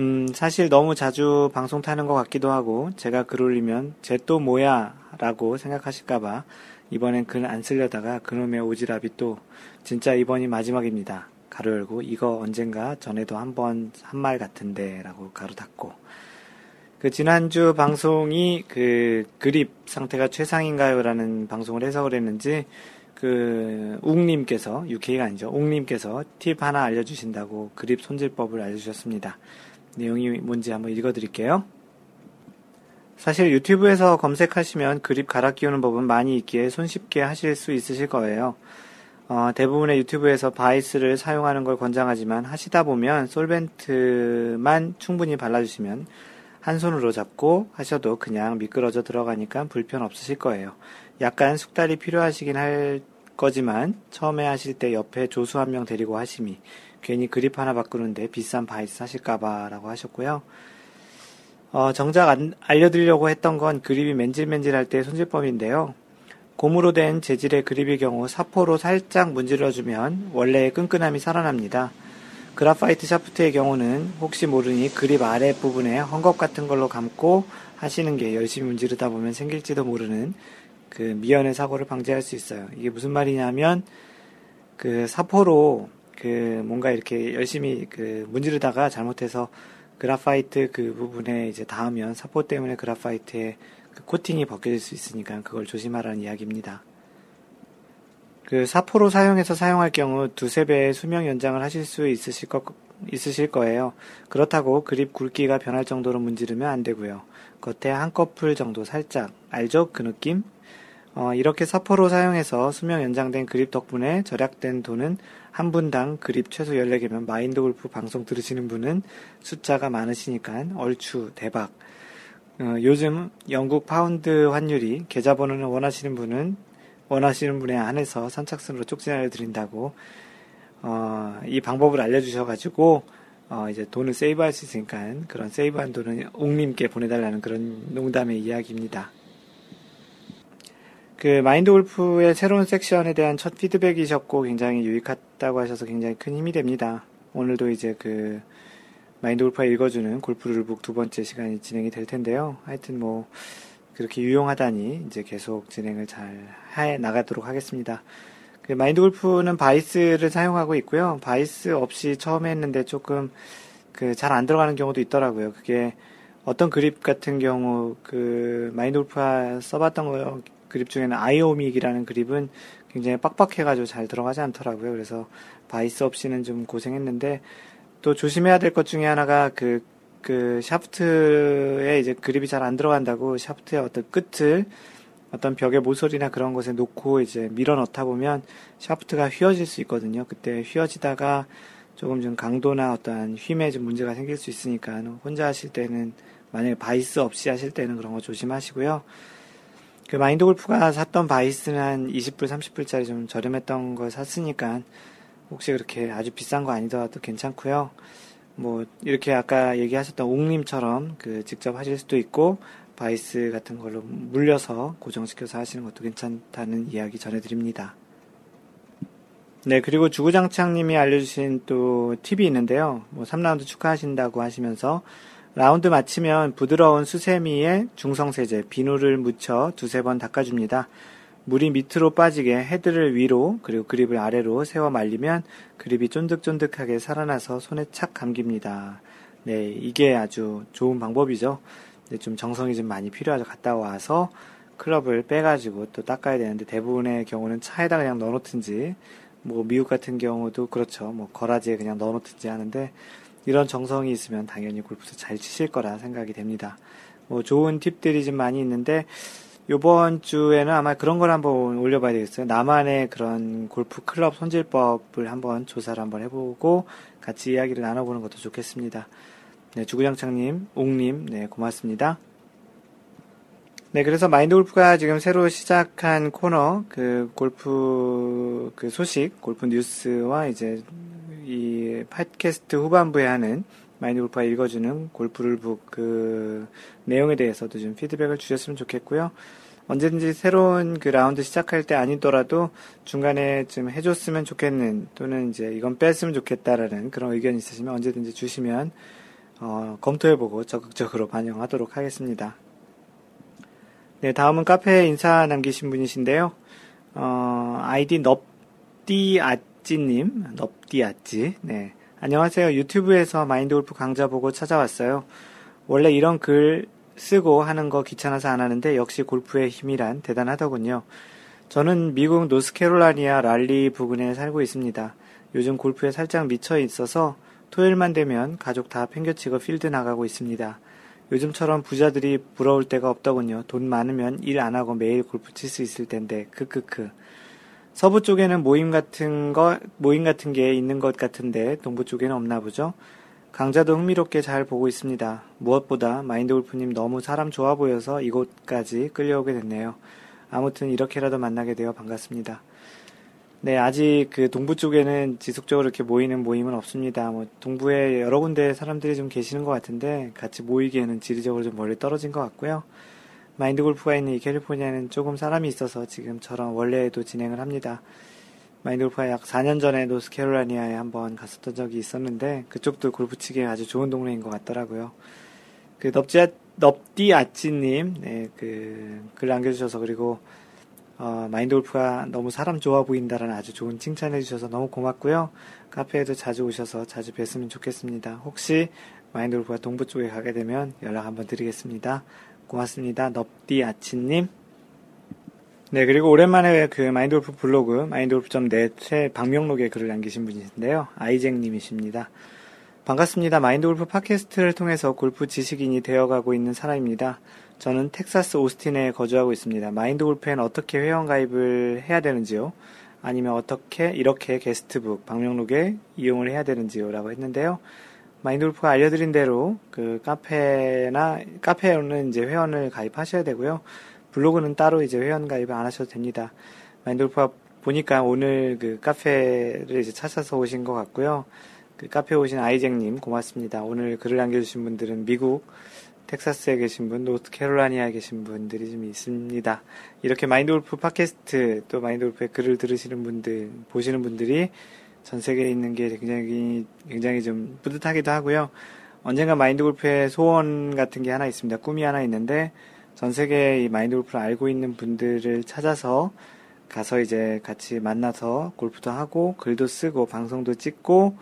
음, 사실 너무 자주 방송 타는 것 같기도 하고 제가 글 올리면 쟤 또 뭐야 라고 생각하실까봐 이번엔 글 안 쓰려다가 그놈의 오지랖이 또 진짜 이번이 마지막입니다. 가로 열고 이거 언젠가 전에도 한 번 한 말 같은데 라고 가로 닫고 그 지난주 방송이 그 그립 상태가 최상인가요? 라는 방송을 해서 그랬는지 그 웅님께서 유케이가 아니죠. 웅님께서 팁 하나 알려주신다고 그립 손질법을 알려주셨습니다. 내용이 뭔지 한번 읽어드릴게요. 사실 유튜브에서 검색하시면 그립 갈아 끼우는 법은 많이 있기에 손쉽게 하실 수 있으실 거예요. 어, 대부분의 유튜브에서 바이스를 사용하는 걸 권장하지만 하시다 보면 솔벤트만 충분히 발라주시면 한 손으로 잡고 하셔도 그냥 미끄러져 들어가니까 불편 없으실 거예요. 약간 숙달이 필요하시긴 할 거지만 처음에 하실 때 옆에 조수 한 명 데리고 하심이 괜히 그립 하나 바꾸는데 비싼 바이스 하실까봐 라고 하셨고요. 어, 정작 안, 알려드리려고 했던 건 그립이 맨질맨질할 때 손질법인데요. 고무로 된 재질의 그립의 경우 사포로 살짝 문질러주면 원래의 끈끈함이 살아납니다. 그래파이트 샤프트의 경우는 혹시 모르니 그립 아랫부분에 헝겊 같은 걸로 감고 하시는 게 열심히 문지르다 보면 생길지도 모르는 그 미연의 사고를 방지할 수 있어요. 이게 무슨 말이냐면 그 사포로 그 뭔가 이렇게 열심히 그 문지르다가 잘못해서 그래파이트 그 부분에 이제 닿으면 사포 때문에 그래파이트에 그 코팅이 벗겨질 수 있으니까 그걸 조심하라는 이야기입니다. 그 사포로 사용해서 사용할 경우 두세 배의 수명 연장을 하실 수 있으실, 거, 있으실 거예요. 그렇다고 그립 굵기가 변할 정도로 문지르면 안 되고요. 겉에 한꺼풀 정도 살짝, 알죠? 그 느낌? 어, 이렇게 사포로 사용해서 수명 연장된 그립 덕분에 절약된 돈은 한 분당 그립 최소 열네 개면 마인드골프 방송 들으시는 분은 숫자가 많으시니까 얼추 대박. 어, 요즘 영국 파운드 환율이 계좌번호는 원하시는 분은 원하시는 분에 한해서 선착순으로 쪽지를 드린다고 어, 이 방법을 알려주셔가지고 어, 이제 돈을 세이브할 수 있으니까 그런 세이브한 돈은 옥님께 보내달라는 그런 농담의 이야기입니다. 그 마인드골프의 새로운 섹션에 대한 첫 피드백이셨고 굉장히 유익했다고 하셔서 굉장히 큰 힘이 됩니다. 오늘도 이제 그 마인드골프가 읽어주는 골프 룰북 두 번째 시간이 진행이 될 텐데요. 하여튼 뭐 그렇게 유용하다니 이제 계속 진행을 잘 해 나가도록 하겠습니다. 그 마인드골프는 바이스를 사용하고 있고요. 바이스 없이 처음에 했는데 조금 그 잘 안 들어가는 경우도 있더라고요. 그게 어떤 그립 같은 경우 그 마인드골프가 써봤던 거 그립 중에는 아이오믹이라는 그립은 굉장히 빡빡해가지고 잘 들어가지 않더라고요. 그래서 바이스 없이는 좀 고생했는데 또 조심해야 될 것 중에 하나가 그 그 샤프트에 이제 그립이 잘 안 들어간다고 샤프트의 어떤 끝을 어떤 벽의 모서리나 그런 것에 놓고 이제 밀어 넣다 보면 샤프트가 휘어질 수 있거든요. 그때 휘어지다가 조금 좀 강도나 어떤 힘에 좀 문제가 생길 수 있으니까 혼자 하실 때는 만약에 바이스 없이 하실 때는 그런 거 조심하시고요. 그 마인드골프가 샀던 바이스는 한 이십 불, 삼십 불짜리 좀 저렴했던 걸 샀으니까 혹시 그렇게 아주 비싼 거 아니더라도 괜찮고요. 뭐 이렇게 아까 얘기하셨던 옥님처럼 그 직접 하실 수도 있고 바이스 같은 걸로 물려서 고정시켜서 하시는 것도 괜찮다는 이야기 전해드립니다. 네, 그리고 주구장창님이 알려주신 또 팁이 있는데요. 뭐 삼 라운드 축하하신다고 하시면서 라운드 마치면 부드러운 수세미에 중성세제 비누를 묻혀 두세 번 닦아줍니다. 물이 밑으로 빠지게 헤드를 위로 그리고 그립을 아래로 세워 말리면 그립이 쫀득쫀득하게 살아나서 손에 착 감깁니다. 네, 이게 아주 좋은 방법이죠. 근데 좀 정성이 좀 많이 필요하죠. 갔다 와서 클럽을 빼가지고 또 닦아야 되는데 대부분의 경우는 차에다 그냥 넣어놓든지 뭐 미국 같은 경우도 그렇죠. 뭐 거라지에 그냥 넣어놓든지 하는데 이런 정성이 있으면 당연히 골프도 잘 치실 거라 생각이 됩니다. 뭐 좋은 팁들이 좀 많이 있는데 요번 주에는 아마 그런 걸 한번 올려봐야 되겠어요. 나만의 그런 골프 클럽 손질법을 한번 조사를 한번 해보고 같이 이야기를 나눠보는 것도 좋겠습니다. 네, 주구장창님, 옥님, 네, 고맙습니다. 네, 그래서 마인드 골프가 지금 새로 시작한 코너, 그 골프, 그 소식, 골프 뉴스와 이제 이 팟캐스트 후반부에 하는 마인드골프가 읽어주는 골프룰북 그 내용에 대해서도 좀 피드백을 주셨으면 좋겠고요. 언제든지 새로운 그 라운드 시작할 때 아니더라도 중간에 좀 해줬으면 좋겠는 또는 이제 이건 뺐으면 좋겠다라는 그런 의견이 있으시면 언제든지 주시면 어, 검토해보고 적극적으로 반영하도록 하겠습니다. 네, 다음은 카페에 인사 남기신 분이신데요. 어, 아이디 넙디아찌님, 넙디아찌. 네. 안녕하세요. 유튜브에서 마인드골프 강좌 보고 찾아왔어요. 원래 이런 글 쓰고 하는 거 귀찮아서 안 하는데 역시 골프의 힘이란 대단하더군요. 저는 미국 노스캐롤라이나 랄리 부근에 살고 있습니다. 요즘 골프에 살짝 미쳐 있어서 토요일만 되면 가족 다 팽겨치고 필드 나가고 있습니다. 요즘처럼 부자들이 부러울 데가 없더군요. 돈 많으면 일 안 하고 매일 골프 칠 수 있을 텐데, 크크크. 서부 쪽에는 모임 같은 거, 모임 같은 게 있는 것 같은데, 동부 쪽에는 없나 보죠? 강좌도 흥미롭게 잘 보고 있습니다. 무엇보다 마인드골프님 너무 사람 좋아 보여서 이곳까지 끌려오게 됐네요. 아무튼 이렇게라도 만나게 되어 반갑습니다. 네, 아직 그 동부 쪽에는 지속적으로 이렇게 모이는 모임은 없습니다. 뭐, 동부에 여러 군데 사람들이 좀 계시는 것 같은데, 같이 모이기에는 지리적으로 좀 멀리 떨어진 것 같고요. 마인드 골프가 있는 이 캘리포니아는 조금 사람이 있어서 지금처럼 원래도 진행을 합니다. 마인드 골프가 약 사 년 전에 노스캐롤라이나에 한번 갔었던 적이 있었는데, 그쪽도 골프 치기에 아주 좋은 동네인 것 같더라고요. 그, 넙지아, 넙디아찌님, 네, 그, 글 남겨주셔서 그리고, 어, 마인드 골프가 너무 사람 좋아 보인다라는 아주 좋은 칭찬해주셔서 너무 고맙고요. 카페에도 자주 오셔서 자주 뵀으면 좋겠습니다. 혹시 마인드 골프가 동부 쪽에 가게 되면 연락 한번 드리겠습니다. 고맙습니다. 넙디아치님. 네, 그리고 오랜만에 그 마인드 골프 블로그, 마인드골프 닷 넷의 방명록에 글을 남기신 분이신데요. 아이잭님이십니다. 반갑습니다. 마인드 골프 팟캐스트를 통해서 골프 지식인이 되어가고 있는 사람입니다. 저는 텍사스 오스틴에 거주하고 있습니다. 마인드 골프엔 어떻게 회원가입을 해야 되는지요? 아니면 어떻게 이렇게 게스트북, 방명록에 이용을 해야 되는지요? 라고 했는데요. 마인드 골프가 알려드린 대로 그 카페나, 카페로는 이제 회원을 가입하셔야 되고요. 블로그는 따로 이제 회원 가입을 안 하셔도 됩니다. 마인드 골프가 보니까 오늘 그 카페를 이제 찾아서 오신 것 같고요. 그 카페에 오신 아이잭님 고맙습니다. 오늘 글을 남겨주신 분들은 미국, 텍사스에 계신 분, 노스캐롤라이나에 계신 분들이 좀 있습니다. 이렇게 마인드골프 팟캐스트 또 마인드골프의 글을 들으시는 분들, 보시는 분들이 전 세계에 있는 게 굉장히 굉장히 좀 뿌듯하기도 하고요. 언젠가 마인드골프의 소원 같은 게 하나 있습니다. 꿈이 하나 있는데 전 세계에 이 마인드골프를 알고 있는 분들을 찾아서 가서 이제 같이 만나서 골프도 하고 글도 쓰고 방송도 찍고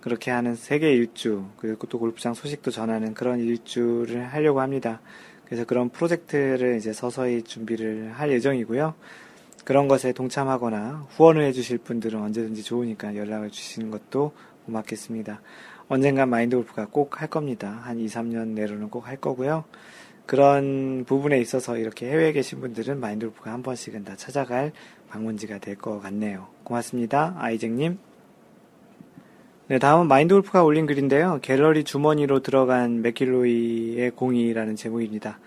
그렇게 하는 세계 일주, 그리고 또 골프장 소식도 전하는 그런 일주를 하려고 합니다. 그래서 그런 프로젝트를 이제 서서히 준비를 할 예정이고요. 그런 것에 동참하거나 후원을 해주실 분들은 언제든지 좋으니까 연락을 주시는 것도 고맙겠습니다. 언젠가 마인드 골프가 꼭 할 겁니다. 한 이, 삼 년 내로는 꼭 할 거고요. 그런 부분에 있어서 이렇게 해외에 계신 분들은 마인드 골프가 한 번씩은 다 찾아갈 방문지가 될 것 같네요. 고맙습니다. 아이잭님. 네, 다음은 마인드골프가 올린 글인데요. 갤러리 주머니로 들어간 맥길로이의 공이라는 제목입니다.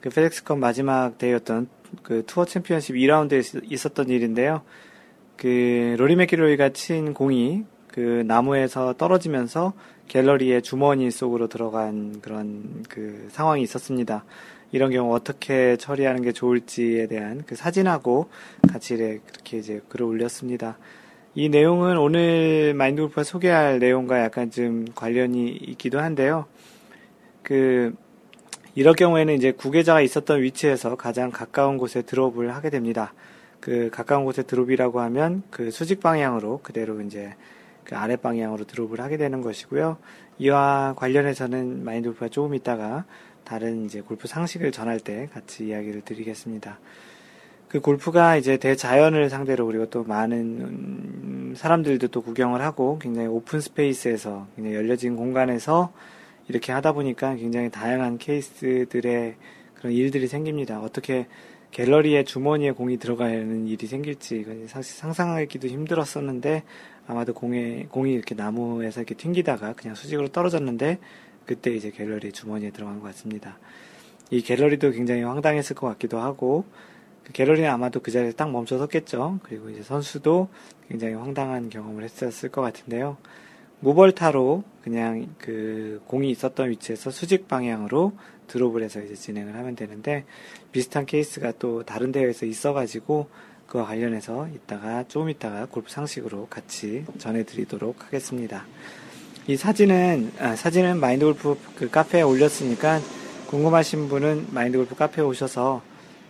그 페덱스 컵 마지막 대회였던 그 투어 챔피언십 이 라운드에 있었던 일인데요. 그 로리 맥길로이가 친 공이 그 나무에서 떨어지면서 갤러리의 주머니 속으로 들어간 그런 그 상황이 있었습니다. 이런 경우 어떻게 처리하는 게 좋을지에 대한 그 사진하고 같이 이렇게 이제 글을 올렸습니다. 이 내용은 오늘 마인드골프가 소개할 내용과 약간 좀 관련이 있기도 한데요. 그 이럴 경우에는 이제 구계자가 있었던 위치에서 가장 가까운 곳에 드롭을 하게 됩니다. 그 가까운 곳에 드롭이라고 하면 그 수직 방향으로 그대로 이제 그 아래 방향으로 드롭을 하게 되는 것이고요. 이와 관련해서는 마인드골프가 조금 있다가 다른 이제 골프 상식을 전할 때 같이 이야기를 드리겠습니다. 그 골프가 이제 대자연을 상대로 그리고 또 많은 사람들도 또 구경을 하고 굉장히 오픈 스페이스에서 굉장히 열려진 공간에서 이렇게 하다 보니까 굉장히 다양한 케이스들의 그런 일들이 생깁니다. 어떻게 갤러리에 주머니에 공이 들어가는 일이 생길지 사실 상상하기도 힘들었었는데 아마도 공에, 공이 이렇게 나무에서 이렇게 튕기다가 그냥 수직으로 떨어졌는데 그때 이제 갤러리 주머니에 들어간 것 같습니다. 이 갤러리도 굉장히 황당했을 것 같기도 하고 갤러리는 아마도 그 자리에 딱 멈춰 섰겠죠. 그리고 이제 선수도 굉장히 황당한 경험을 했었을 것 같은데요. 모벌타로 그냥 그 공이 있었던 위치에서 수직 방향으로 드롭을 해서 이제 진행을 하면 되는데 비슷한 케이스가 또 다른 대회에서 있어가지고 그와 관련해서 이따가 조금 이따가 골프 상식으로 같이 전해드리도록 하겠습니다. 이 사진은 아, 사진은 마인드골프 그 카페에 올렸으니까 궁금하신 분은 마인드골프 카페에 오셔서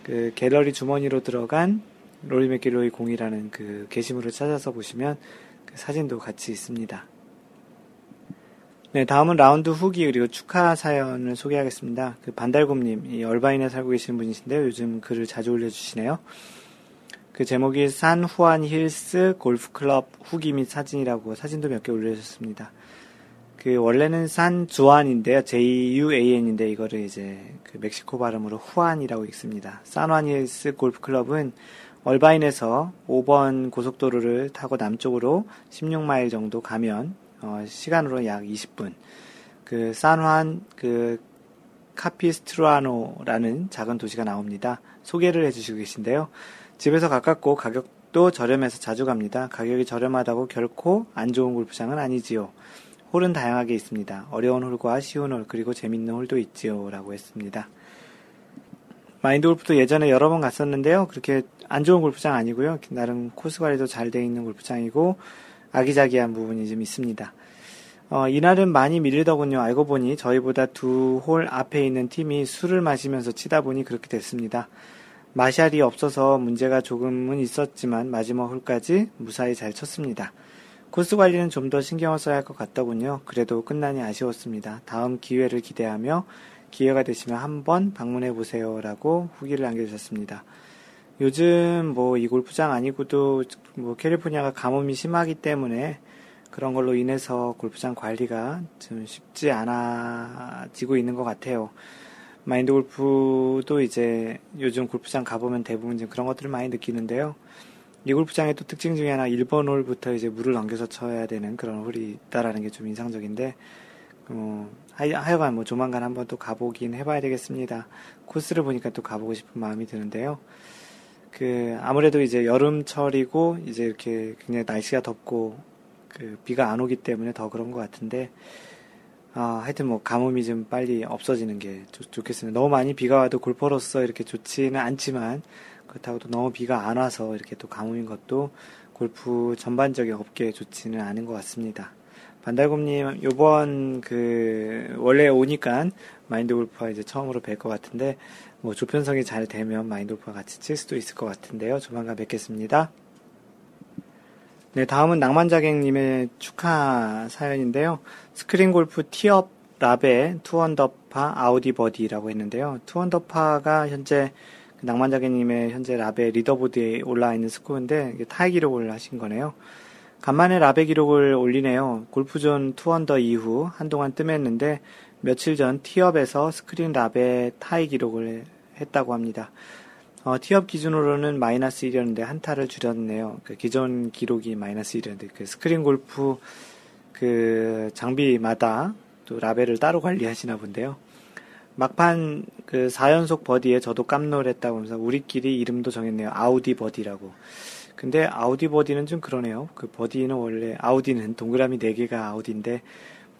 그 갤러리 주머니로 들어간 로리 맥길로이 공이라는 그 게시물을 찾아서 보시면 그 사진도 같이 있습니다. 네, 다음은 라운드 후기 그리고 축하 사연을 소개하겠습니다. 그 반달곰님, 이 얼바인에 살고 계시는 분이신데요. 요즘 글을 자주 올려주시네요. 그 제목이 산후안힐스 골프클럽 후기 및 사진이라고 사진도 몇 개 올려주셨습니다. 그 원래는 산주안인데요. 제이 유 에이 엔인데 이거를 이제 그 멕시코 발음으로 후안이라고 읽습니다. 산후안힐스 골프클럽은 얼바인에서 오 번 고속도로를 타고 남쪽으로 십육 마일 정도 가면 어, 시간으로 약 이십 분. 그, 산환, 그, 카피스트루아노라는 작은 도시가 나옵니다. 소개를 해주시고 계신데요. 집에서 가깝고 가격도 저렴해서 자주 갑니다. 가격이 저렴하다고 결코 안 좋은 골프장은 아니지요. 홀은 다양하게 있습니다. 어려운 홀과 쉬운 홀, 그리고 재밌는 홀도 있지요. 라고 했습니다. 마인드 골프도 예전에 여러 번 갔었는데요. 그렇게 안 좋은 골프장 아니고요. 나름 코스 관리도 잘 돼 있는 골프장이고, 아기자기한 부분이 좀 있습니다. 어, 이날은 많이 밀리더군요. 알고 보니 저희보다 두 홀 앞에 있는 팀이 술을 마시면서 치다 보니 그렇게 됐습니다. 마샬이 없어서 문제가 조금은 있었지만 마지막 홀까지 무사히 잘 쳤습니다. 코스 관리는 좀 더 신경을 써야 할 것 같더군요. 그래도 끝나니 아쉬웠습니다. 다음 기회를 기대하며 기회가 되시면 한번 방문해 보세요. 라고 후기를 남겨주셨습니다. 요즘 뭐 이 골프장 아니고도 뭐 캘리포니아가 가뭄이 심하기 때문에 그런 걸로 인해서 골프장 관리가 좀 쉽지 않아지고 있는 것 같아요. 마인드 골프도 이제 요즘 골프장 가보면 대부분 이제 그런 것들을 많이 느끼는데요. 이 골프장의 또 특징 중에 하나 일 번 홀부터 이제 물을 넘겨서 쳐야 되는 그런 홀이 있다라는 게 좀 인상적인데 어, 하여간 뭐 조만간 한번 또 가보긴 해봐야 되겠습니다. 코스를 보니까 또 가보고 싶은 마음이 드는데요. 그, 아무래도 이제 여름철이고, 이제 이렇게 굉장히 날씨가 덥고, 그, 비가 안 오기 때문에 더 그런 것 같은데, 아, 하여튼 뭐, 가뭄이 좀 빨리 없어지는 게 좋, 좋겠습니다. 너무 많이 비가 와도 골퍼로서 이렇게 좋지는 않지만, 그렇다고 또 너무 비가 안 와서 이렇게 또 가뭄인 것도 골프 전반적인 업계에 좋지는 않은 것 같습니다. 반달곰님, 요번 그, 원래 오니까 마인드 골프와 이제 처음으로 뵐 것 같은데, 뭐 조편성이 잘 되면 마인드골프와 같이 칠 수도 있을 것 같은데요. 조만간 뵙겠습니다. 네, 다음은 낭만자객님의 축하 사연인데요. 스크린골프 티업 랍의 투언더파 아우디버디라고 했는데요. 투언더파가 현재 낭만자객님의 현재 랍의 리더보드에 올라와 있는 스코어인데 이게 타이 기록을 하신 거네요. 간만에 랍의 기록을 올리네요. 골프존 투언더 이후 한동안 뜸했는데 며칠 전 티업에서 스크린 랍의 타이 기록을 했다고 합니다. 어, 티업 기준으로는 마이너스 일이었는데 한 타를 줄였네요. 그 기존 기록이 마이너스 일이었는데 그 스크린 골프 그 장비마다 또 라벨을 따로 관리하시나 본데요. 막판 그 사 연속 버디에 저도 깜놀했다고 하면서 우리끼리 이름도 정했네요. 아우디 버디라고. 근데 아우디 버디는 좀 그러네요. 그 버디는 원래 아우디는 동그라미 네 개가 아우디인데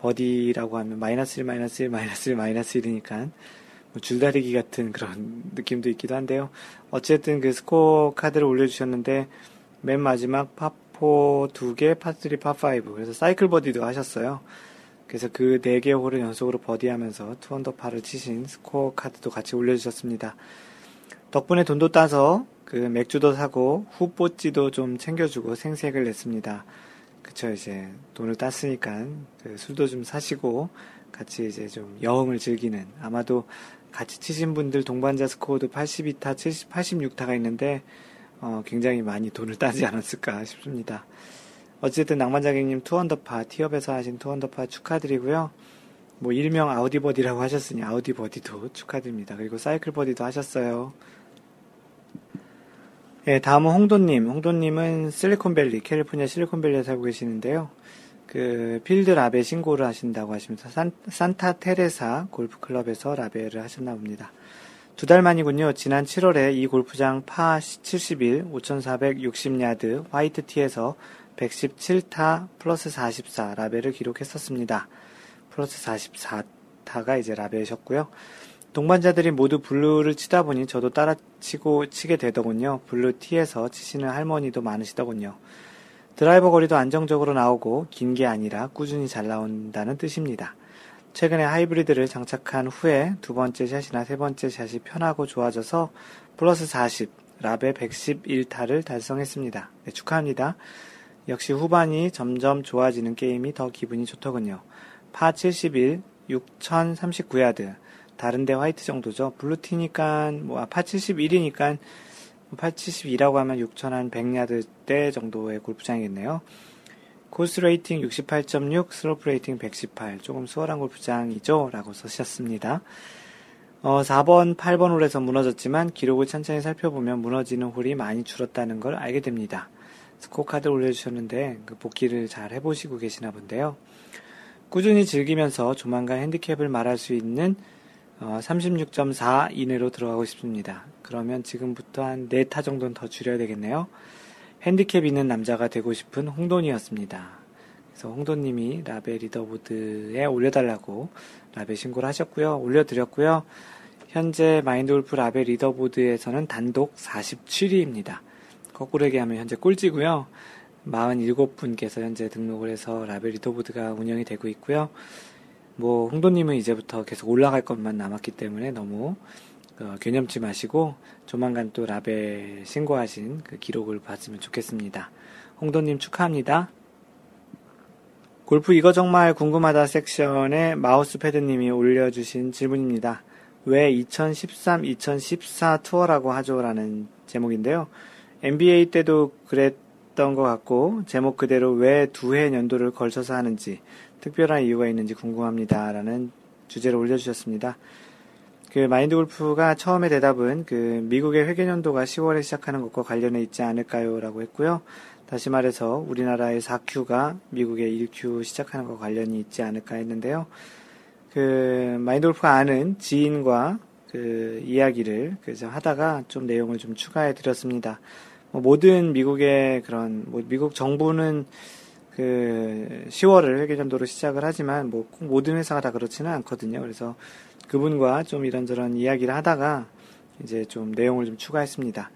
버디라고 하면 마이너스 일, 마이너스 일, 마이너스 일, 마이너스 일이니까 뭐 줄다리기 같은 그런 느낌도 있기도 한데요. 어쨌든 그 스코어 카드를 올려주셨는데 맨 마지막 파포 두 개, 파삼, 파오 그래서 사이클 버디도 하셨어요. 그래서 그 네 개 홀을 연속으로 버디하면서 투언더파를 치신 스코어 카드도 같이 올려주셨습니다. 덕분에 돈도 따서 그 맥주도 사고 후뽀찌도 좀 챙겨주고 생색을 냈습니다. 그쵸, 이제, 돈을 땄으니까, 그 술도 좀 사시고, 같이 이제 좀 여흥을 즐기는, 아마도 같이 치신 분들 동반자 스코어도 팔십이 타, 칠십, 팔십육 타가 있는데, 어, 굉장히 많이 돈을 따지 않았을까 싶습니다. 어쨌든 낭만자객님 투언더파, 티업에서 하신 투언더파 축하드리고요. 뭐, 일명 아우디버디라고 하셨으니 아우디버디도 축하드립니다. 그리고 사이클버디도 하셨어요. 네, 다음은 홍도님. 홍도님은 실리콘밸리, 캘리포니아 실리콘밸리에 살고 계시는데요. 그, 필드 라벨 신고를 하신다고 하시면서 산, 산타 테레사 골프클럽에서 라벨을 하셨나 봅니다. 두 달 만이군요. 지난 칠월에 이 골프장 파 칠십일, 오천사백육십 야드, 화이트티에서 백십칠 타 플러스 사십사 라벨을 기록했었습니다. 플러스 사십사 타가 이제 라벨이셨고요. 동반자들이 모두 블루를 치다 보니 저도 따라 치고 치게 되더군요. 블루 티에서 치시는 할머니도 많으시더군요. 드라이버 거리도 안정적으로 나오고 긴 게 아니라 꾸준히 잘 나온다는 뜻입니다. 최근에 하이브리드를 장착한 후에 두 번째 샷이나 세 번째 샷이 편하고 좋아져서 플러스 사십, 랍에 백십일 타를 달성했습니다. 네, 축하합니다. 역시 후반이 점점 좋아지는 게임이 더 기분이 좋더군요. 파 칠십일, 육천삼십구 야드. 다른데 화이트 정도죠. 블루티니까, 뭐, 아, 파 칠십일이니까, 파 칠십이라고 하면 육천백야드대 정도의 골프장이겠네요. 코스 레이팅 육십팔 점 육, 슬로프 레이팅 백십팔. 조금 수월한 골프장이죠? 라고 쓰셨습니다. 어, 사 번, 팔 번 홀에서 무너졌지만 기록을 천천히 살펴보면 무너지는 홀이 많이 줄었다는 걸 알게 됩니다. 스코어 카드를 올려주셨는데 그 복기를 잘 해보시고 계시나 본데요. 꾸준히 즐기면서 조만간 핸디캡을 말할 수 있는 어, 삼십육 점 사 이내로 들어가고 싶습니다. 그러면 지금부터 한 사 타 정도는 더 줄여야 되겠네요. 핸디캡 있는 남자가 되고 싶은 홍돈이었습니다. 그래서 홍돈님이 라베 리더보드에 올려달라고 라베 신고를 하셨고요. 올려드렸고요. 현재 마인드골프 라베 리더보드에서는 단독 사십칠 위입니다. 거꾸로 얘기하면 현재 꼴찌고요. 사십칠 분께서 현재 등록을 해서 라베 리더보드가 운영이 되고 있고요. 뭐 홍돈님은 이제부터 계속 올라갈 것만 남았기 때문에 너무 어, 괴념치 마시고 조만간 또 라벨 신고하신 그 기록을 봤으면 좋겠습니다. 홍도님 축하합니다. 골프 이거 정말 궁금하다 섹션에 마우스패드님이 올려주신 질문입니다. 왜 이천십삼 이천십사 투어라고 하죠? 라는 제목인데요. 엔비에이 때도 그랬던 것 같고 제목 그대로 왜 두 해 연도를 걸쳐서 하는지 특별한 이유가 있는지 궁금합니다. 라는 주제로 올려주셨습니다. 그 마인드 골프가 처음에 대답은 그 미국의 회계연도가 시월에 시작하는 것과 관련해 있지 않을까요? 라고 했고요. 다시 말해서 우리나라의 사 큐가 미국의 일 큐 시작하는 것과 관련이 있지 않을까 했는데요. 그 마인드 골프가 아는 지인과 그 이야기를 그래서 하다가 좀 내용을 좀 추가해 드렸습니다. 뭐 모든 미국의 그런 뭐 미국 정부는 그 시월을 회계연도로 시작을 하지만 뭐 꼭 모든 회사가 다 그렇지는 않거든요. 그래서 그분과 좀 이런저런 이야기를 하다가 이제 좀 내용을 좀 추가했습니다.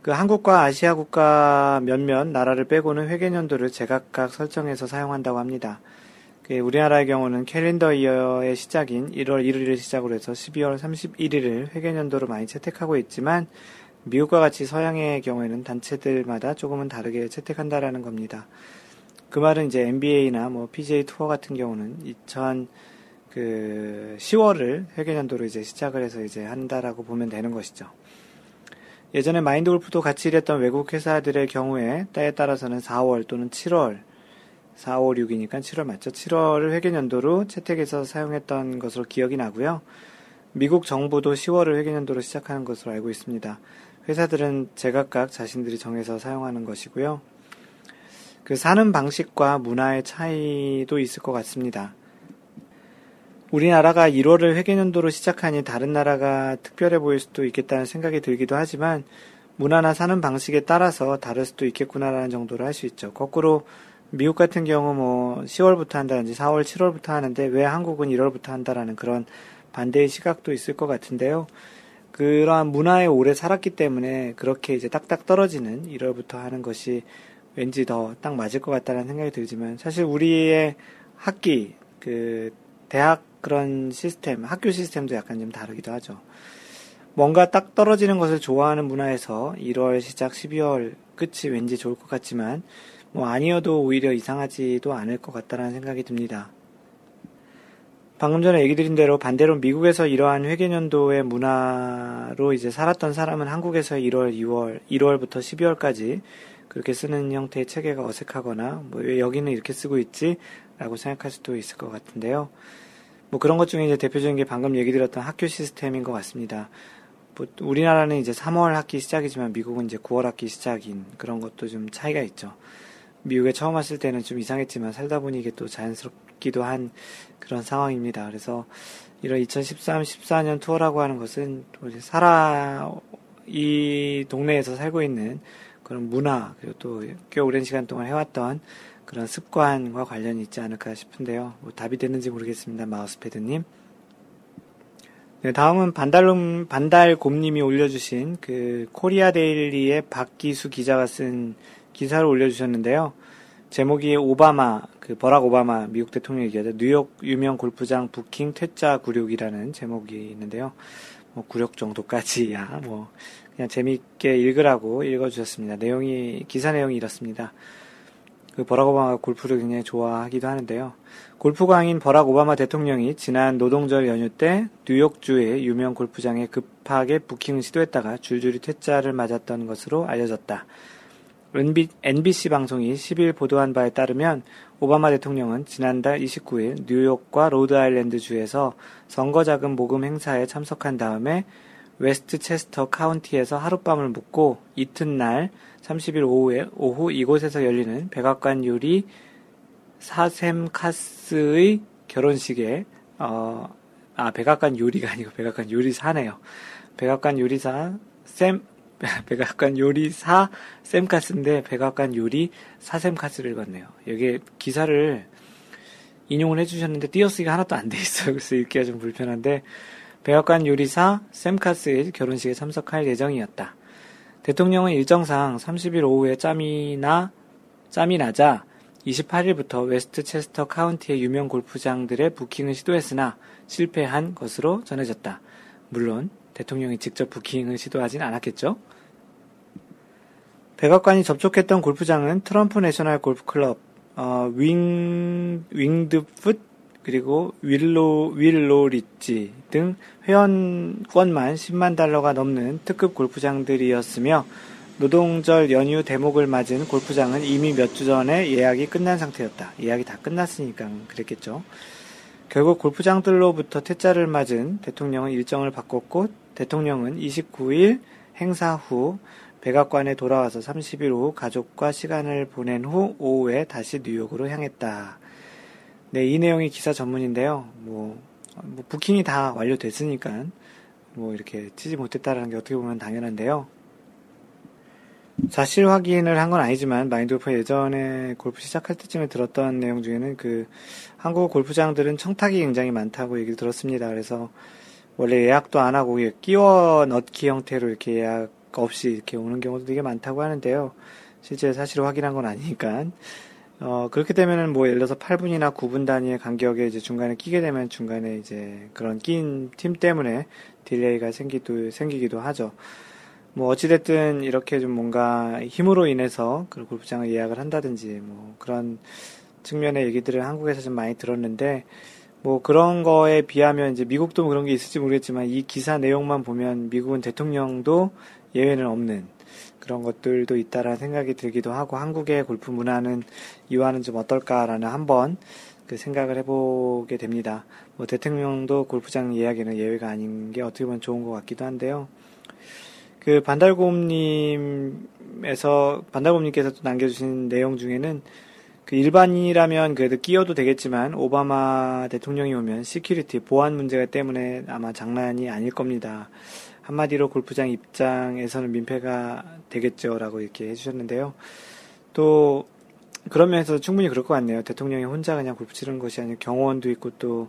그 한국과 아시아 국가 몇몇 나라를 빼고는 회계연도를 제각각 설정해서 사용한다고 합니다. 그 우리나라의 경우는 캘린더 이어의 시작인 일월 일일을 시작으로 해서 십이월 삼십일일을 회계연도로 많이 채택하고 있지만 미국과 같이 서양의 경우에는 단체들마다 조금은 다르게 채택한다라는 겁니다. 그 말은 이제 엔비에이나 뭐 피지에이 투어 같은 경우는 이천 그, 시월을 회계연도로 이제 시작을 해서 이제 한다라고 보면 되는 것이죠. 예전에 마인드 골프도 같이 일했던 외국 회사들의 경우에 때에 따라서는 사월 또는 칠월, 사, 오, 육이니까 칠월 맞죠? 칠월을 회계연도로 채택해서 사용했던 것으로 기억이 나고요. 미국 정부도 시월을 회계연도로 시작하는 것으로 알고 있습니다. 회사들은 제각각 자신들이 정해서 사용하는 것이고요. 그 사는 방식과 문화의 차이도 있을 것 같습니다. 우리나라가 일월을 회계연도로 시작하니 다른 나라가 특별해 보일 수도 있겠다는 생각이 들기도 하지만 문화나 사는 방식에 따라서 다를 수도 있겠구나라는 정도를 할 수 있죠. 거꾸로 미국 같은 경우 뭐 시월부터 한다든지 사월, 칠월부터 하는데 왜 한국은 일월부터 한다라는 그런 반대의 시각도 있을 것 같은데요. 그러한 문화에 오래 살았기 때문에 그렇게 이제 딱딱 떨어지는 일월부터 하는 것이 왠지 더 딱 맞을 것 같다는 생각이 들지만 사실 우리의 학기, 그 대학 그런 시스템, 학교 시스템도 약간 좀 다르기도 하죠. 뭔가 딱 떨어지는 것을 좋아하는 문화에서 일월 시작, 십이월 끝이 왠지 좋을 것 같지만 뭐 아니어도 오히려 이상하지도 않을 것 같다는 생각이 듭니다. 방금 전에 얘기 드린 대로 반대로 미국에서 이러한 회계연도의 문화로 이제 살았던 사람은 한국에서 일월, 이월, 일월부터 십이월까지 그렇게 쓰는 형태의 체계가 어색하거나 뭐 왜 여기는 이렇게 쓰고 있지? 라고 생각할 수도 있을 것 같은데요. 뭐 그런 것 중에 이제 대표적인 게 방금 얘기 드렸던 학교 시스템인 것 같습니다. 뭐 우리나라는 이제 삼월 학기 시작이지만 미국은 이제 구월 학기 시작인 그런 것도 좀 차이가 있죠. 미국에 처음 왔을 때는 좀 이상했지만 살다 보니 이게 또 자연스럽기도 한 그런 상황입니다. 그래서 이런 이천십삼, 십사 년 투어라고 하는 것은 살아, 이 동네에서 살고 있는 그런 문화, 그리고 또 꽤 오랜 시간 동안 해왔던 그런 습관과 관련이 있지 않을까 싶은데요. 뭐 답이 됐는지 모르겠습니다. 마우스패드님. 네, 다음은 반달곰, 반달곰님이 올려주신 그 코리아 데일리의 박기수 기자가 쓴 기사를 올려주셨는데요. 제목이 오바마, 그 버락 오바마 미국 대통령 얘기하죠. 뉴욕 유명 골프장 부킹 퇴짜 굴욕이라는 제목이 있는데요. 뭐 굴욕 정도까지야 뭐 그냥 재미있게 읽으라고 읽어주셨습니다. 내용이 기사 내용이 이렇습니다. 그 버락 오바마가 골프를 굉장히 좋아하기도 하는데요. 골프광인 버락 오바마 대통령이 지난 노동절 연휴 때 뉴욕주의 유명 골프장에 급하게 부킹을 시도했다가 줄줄이 퇴짜를 맞았던 것으로 알려졌다. 엔비씨 방송이 십일 보도한 바에 따르면 오바마 대통령은 지난달 이십구일 뉴욕과 로드아일랜드주에서 선거자금 모금 행사에 참석한 다음에 웨스트체스터 카운티에서 하룻밤을 묵고 이튿날 삼십일 오후에, 오후 이곳에서 열리는 백악관 요리 사셈 카스의 결혼식에 어, 아 백악관 요리가 아니고 백악관 요리사네요. 백악관 요리사 샘 백악관 요리사 샘카스인데 백악관 요리 사샘카스를 읽었네요. 여기에 기사를 인용을 해주셨는데 띄어쓰기가 하나도 안 돼 있어요. 그래서 읽기가 좀 불편한데 백악관 요리사 샘카스의 결혼식에 참석할 예정이었다. 대통령은 일정상 삼십일 오후에 짬이 나 짬이 나자 이십팔일부터 웨스트체스터 카운티의 유명 골프장들의 부킹을 시도했으나 실패한 것으로 전해졌다. 물론 대통령이 직접 부킹을 시도하진 않았겠죠. 백악관이 접촉했던 골프장은 트럼프 내셔널 골프 클럽, 어, 윙, 윙드풋, 그리고 윌로, 윌로릿지 등 회원권만 십만 달러가 넘는 특급 골프장들이었으며 노동절 연휴 대목을 맞은 골프장은 이미 몇 주 전에 예약이 끝난 상태였다. 예약이 다 끝났으니까 그랬겠죠. 결국 골프장들로부터 퇴짜를 맞은 대통령은 일정을 바꿨고 대통령은 이십구일 행사 후 백악관에 돌아와서 삼십일 오후 가족과 시간을 보낸 후 오후에 다시 뉴욕으로 향했다. 네, 이 내용이 기사 전문인데요. 뭐, 뭐 부킹이 다 완료됐으니까 뭐 이렇게 치지 못했다라는 게 어떻게 보면 당연한데요. 사실 확인을 한 건 아니지만 마인드골프 예전에 골프 시작할 때쯤에 들었던 내용 중에는 그 한국 골프장들은 청탁이 굉장히 많다고 얘기를 들었습니다. 그래서 원래 예약도 안 하고 끼워 넣기 형태로 이렇게 예약 없이 이렇게 오는 경우도 되게 많다고 하는데요. 실제 사실을 확인한 건 아니니까 어 그렇게 되면은 뭐 예를 들어서 팔 분이나 구 분 단위의 간격에 이제 중간에 끼게 되면 중간에 이제 그런 낀 팀 때문에 딜레이가 생기도 생기기도 하죠. 뭐 어찌됐든 이렇게 좀 뭔가 힘으로 인해서 그 골프장을 예약을 한다든지 뭐 그런 측면의 얘기들을 한국에서 좀 많이 들었는데 뭐 그런 거에 비하면 이제 미국도 그런 게 있을지 모르겠지만 이 기사 내용만 보면 미국은 대통령도 예외는 없는 그런 것들도 있다라는 생각이 들기도 하고 한국의 골프 문화는 이와는 좀 어떨까라는 한번 그 생각을 해보게 됩니다. 뭐 대통령도 골프장 예약에는 예외가 아닌 게 어떻게 보면 좋은 것 같기도 한데요. 그 반달곰님에서 반달곰님께서 남겨주신 내용 중에는 그 일반인이라면 그래도 끼어도 되겠지만 오바마 대통령이 오면 시큐리티 보안 문제가 때문에 아마 장난이 아닐 겁니다. 한마디로 골프장 입장에서는 민폐가 되겠죠라고 이렇게 해주셨는데요. 또 그런 면에서 충분히 그럴 것 같네요. 대통령이 혼자 그냥 골프 치는 것이 아니라 경호원도 있고 또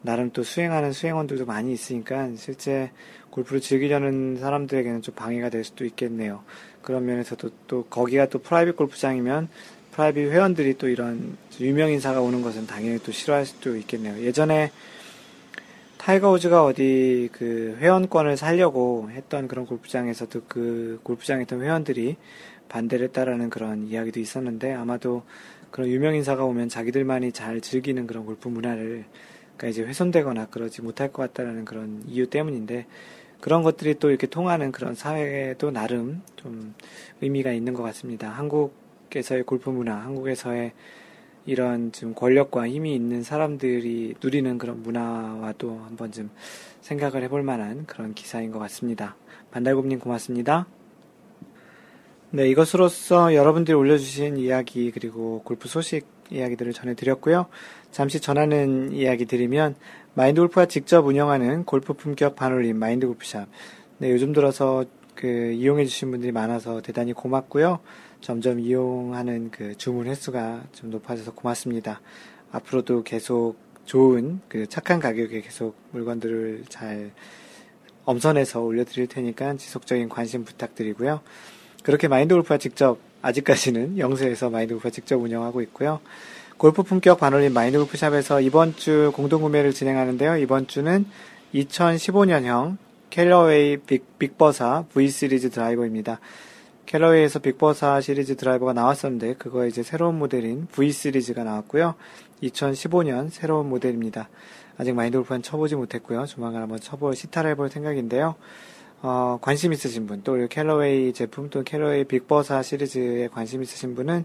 나름 또 수행하는 수행원들도 많이 있으니까 실제 골프를 즐기려는 사람들에게는 좀 방해가 될 수도 있겠네요. 그런 면에서도 또 거기가 또 프라이빗 골프장이면 프라이빗 회원들이 또 이런 유명인사가 오는 것은 당연히 또 싫어할 수도 있겠네요. 예전에 타이거 우즈가 어디 그 회원권을 살려고 했던 그런 골프장에서도 그 골프장에 있던 회원들이 반대를 했다라는 그런 이야기도 있었는데 아마도 그런 유명인사가 오면 자기들만이 잘 즐기는 그런 골프 문화를 그러니까 이제 훼손되거나 그러지 못할 것 같다라는 그런 이유 때문인데 그런 것들이 또 이렇게 통하는 그런 사회에도 나름 좀 의미가 있는 것 같습니다. 한국에서의 골프 문화, 한국에서의 이런 좀 권력과 힘이 있는 사람들이 누리는 그런 문화와도 한번 좀 생각을 해볼 만한 그런 기사인 것 같습니다. 반달곰님 고맙습니다. 네, 이것으로써 여러분들이 올려주신 이야기 그리고 골프 소식 이야기들을 전해드렸고요. 잠시 전하는 이야기 드리면 마인드골프가 직접 운영하는 골프 품격 반올림 마인드골프샵 네, 요즘 들어서 그 이용해 주신 분들이 많아서 대단히 고맙고요. 점점 이용하는 그 주문 횟수가 좀 높아져서 고맙습니다. 앞으로도 계속 좋은 그 착한 가격에 계속 물건들을 잘 엄선해서 올려드릴 테니까 지속적인 관심 부탁드리고요. 그렇게 마인드골프가 직접 아직까지는 영세에서 마인드골프가 직접 운영하고 있고요. 골프 품격 반올림 마인드골프샵에서 이번 주 공동구매를 진행하는데요. 이번 주는 이천십오년형 캘러웨이 빅, 빅버사 브이 시리즈 드라이버입니다. 캘러웨이에서 빅버사 시리즈 드라이버가 나왔었는데 그거에 이제 새로운 모델인 브이 시리즈가 나왔고요. 이천십오년 새로운 모델입니다. 아직 마인드골프는 쳐보지 못했고요. 조만간 한번 쳐볼 시타를 해볼 생각인데요. 어, 관심 있으신 분, 또 캘러웨이 제품 또는 캘러웨이 빅버사 시리즈에 관심 있으신 분은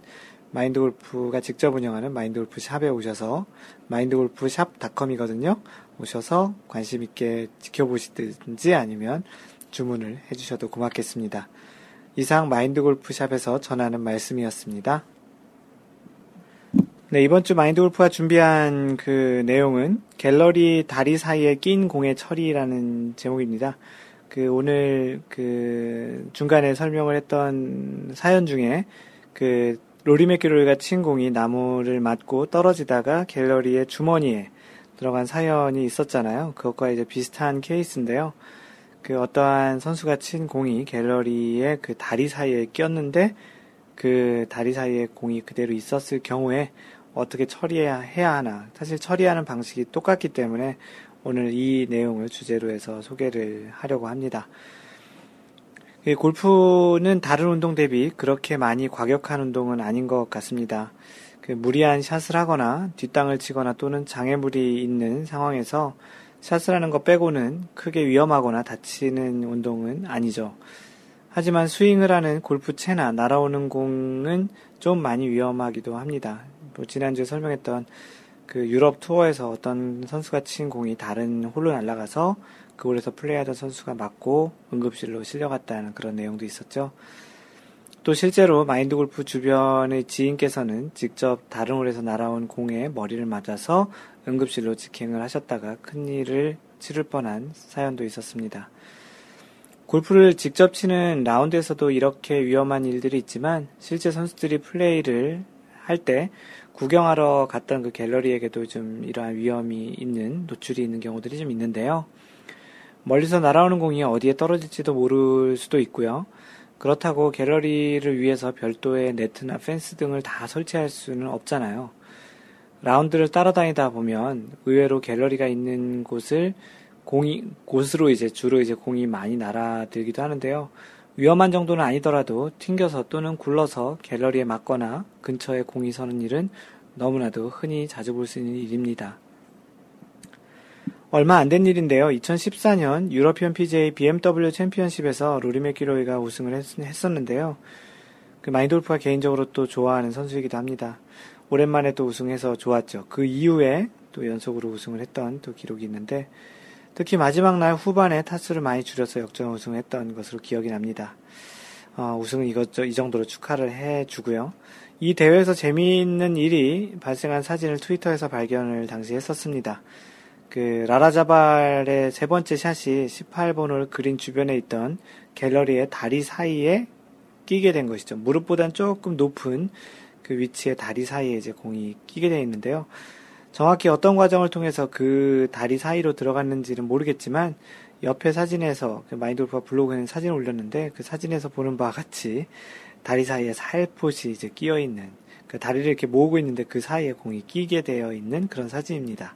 마인드골프가 직접 운영하는 마인드골프 샵에 오셔서 마인드골프 샵 닷컴이거든요. 오셔서 관심 있게 지켜보시든지 아니면 주문을 해주셔도 고맙겠습니다. 이상 마인드골프 샵에서 전하는 말씀이었습니다. 네, 이번 주 마인드골프가 준비한 그 내용은 갤러리 다리 사이에 낀 공의 처리라는 제목입니다. 그 오늘 그 중간에 설명을 했던 사연 중에 그 로리 맥길로이가 친 공이 나무를 맞고 떨어지다가 갤러리의 주머니에 들어간 사연이 있었잖아요. 그것과 이제 비슷한 케이스인데요. 그 어떠한 선수가 친 공이 갤러리의 그 다리 사이에 꼈는데 그 다리 사이에 공이 그대로 있었을 경우에 어떻게 처리해야 해야 하나. 사실 처리하는 방식이 똑같기 때문에 오늘 이 내용을 주제로 해서 소개를 하려고 합니다. 골프는 다른 운동 대비 그렇게 많이 과격한 운동은 아닌 것 같습니다. 그 무리한 샷을 하거나 뒷땅을 치거나 또는 장애물이 있는 상황에서 샷을 하는 것 빼고는 크게 위험하거나 다치는 운동은 아니죠. 하지만 스윙을 하는 골프채나 날아오는 공은 좀 많이 위험하기도 합니다. 뭐 지난주에 설명했던 그 유럽 투어에서 어떤 선수가 친 공이 다른 홀로 날아가서 그 홀에서 플레이하던 선수가 맞고 응급실로 실려갔다는 그런 내용도 있었죠. 또 실제로 마인드골프 주변의 지인께서는 직접 다른 홀에서 날아온 공에 머리를 맞아서 응급실로 직행을 하셨다가 큰일을 치를 뻔한 사연도 있었습니다. 골프를 직접 치는 라운드에서도 이렇게 위험한 일들이 있지만 실제 선수들이 플레이를 할 때 구경하러 갔던 그 갤러리에게도 좀 이러한 위험이 있는, 노출이 있는 경우들이 좀 있는데요. 멀리서 날아오는 공이 어디에 떨어질지도 모를 수도 있고요. 그렇다고 갤러리를 위해서 별도의 네트나 펜스 등을 다 설치할 수는 없잖아요. 라운드를 따라다니다 보면 의외로 갤러리가 있는 곳을 공이, 곳으로 이제 주로 이제 공이 많이 날아들기도 하는데요. 위험한 정도는 아니더라도 튕겨서 또는 굴러서 갤러리에 맞거나 근처에 공이 서는 일은 너무나도 흔히 자주 볼 수 있는 일입니다. 얼마 안 된 일인데요. 이천십사년 유로피언 피지에이 비엠더블유 챔피언십에서 로리 맥길로이가 우승을 했, 했었는데요. 그 마인드골프가 개인적으로 또 좋아하는 선수이기도 합니다. 오랜만에 또 우승해서 좋았죠. 그 이후에 또 연속으로 우승을 했던 또 기록이 있는데 특히 마지막 날 후반에 타수를 많이 줄여서 역전 우승을 했던 것으로 기억이 납니다. 어, 우승은 이것저 이 정도로 축하를 해주고요. 이 대회에서 재미있는 일이 발생한 사진을 트위터에서 발견을 당시 했었습니다. 그 라라자발의 세 번째 샷이 십팔번 홀 그린 주변에 있던 갤러리의 다리 사이에 끼게 된 것이죠. 무릎보단 조금 높은 그 위치의 다리 사이에 이제 공이 끼게 되어 있는데요. 정확히 어떤 과정을 통해서 그 다리 사이로 들어갔는지는 모르겠지만 옆에 사진에서 마인드골프가 블로그에 사진을 올렸는데 그 사진에서 보는 바와 같이 다리 사이에 살포시 이제 끼어 있는 그 다리를 이렇게 모으고 있는데 그 사이에 공이 끼게 되어 있는 그런 사진입니다.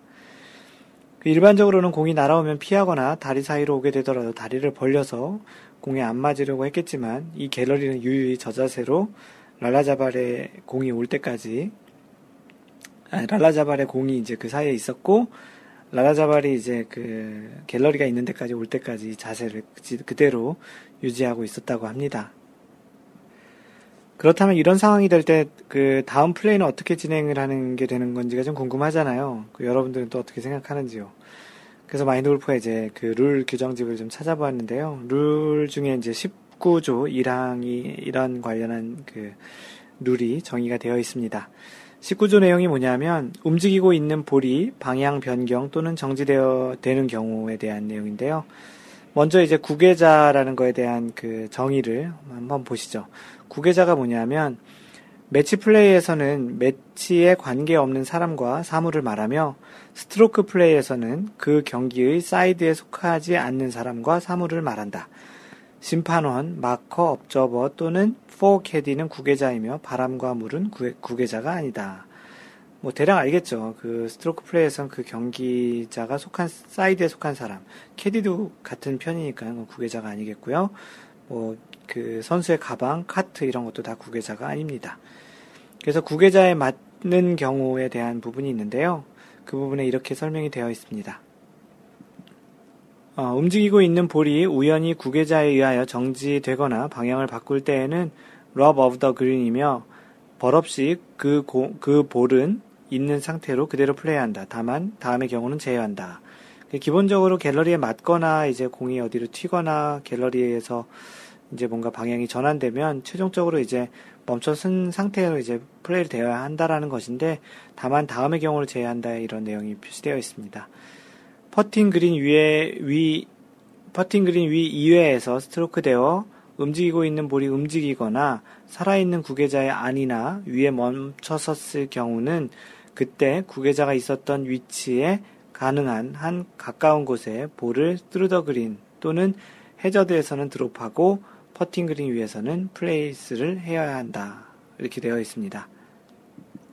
일반적으로는 공이 날아오면 피하거나 다리 사이로 오게 되더라도 다리를 벌려서 공에 안 맞으려고 했겠지만 이 갤러리는 유유히 저자세로 랄라자발에 공이 올 때까지 아니, 랄라자발의 공이 이제 그 사이에 있었고 랄라자발이 이제 그 갤러리가 있는 데까지 올 때까지 자세를 그대로 유지하고 있었다고 합니다. 그렇다면 이런 상황이 될 때 그 다음 플레이는 어떻게 진행을 하는 게 되는 건지가 좀 궁금하잖아요. 그 여러분들은 또 어떻게 생각하는지요. 그래서 마인드골프가 이제 그 룰 규정집을 좀 찾아보았는데요. 룰 중에 이제 십구조 일항이 이런 관련한 그 룰이 정의가 되어 있습니다. 십구조 내용이 뭐냐면 움직이고 있는 볼이 방향 변경 또는 정지되어 되는 경우에 대한 내용인데요. 먼저 이제 구계자라는 거에 대한 그 정의를 한번 보시죠. 구계자가 뭐냐면 매치 플레이에서는 매치에 관계없는 사람과 사물을 말하며 스트로크 플레이에서는 그 경기의 사이드에 속하지 않는 사람과 사물을 말한다. 심판원, 마커, 업저버 또는 포 캐디는 구계자이며 바람과 물은 구해, 구계자가 아니다. 뭐 대략 알겠죠. 그 스트로크 플레이에선 그 경기자가 속한 사이드에 속한 사람, 캐디도 같은 편이니까 그건 구계자가 아니겠고요. 뭐 그 선수의 가방, 카트 이런 것도 다 구계자가 아닙니다. 그래서 구계자에 맞는 경우에 대한 부분이 있는데요. 그 부분에 이렇게 설명이 되어 있습니다. 어, 움직이고 있는 볼이 우연히 구계자에 의하여 정지되거나 방향을 바꿀 때에는 rub of the green이며 벌없이 그, 고, 그 볼은 있는 상태로 그대로 플레이한다. 다만 다음의 경우는 제외한다. 기본적으로 갤러리에 맞거나 이제 공이 어디로 튀거나 갤러리에서 이제 뭔가 방향이 전환되면 최종적으로 이제 멈춰선 상태로 이제 플레이를 되어야 한다라는 것인데 다만 다음의 경우를 제외한다 이런 내용이 표시되어 있습니다. 퍼팅 그린 위에 위 퍼팅 그린 위 이외에서 스트로크 되어 움직이고 있는 볼이 움직이거나 살아있는 구계자의 안이나 위에 멈춰섰을 경우는 그때 구계자가 있었던 위치에 가능한 한 가까운 곳에 볼을 스루더 그린 또는 해저드에서는 드롭하고 퍼팅 그린 위에서는 플레이스를 해야 한다. 이렇게 되어 있습니다.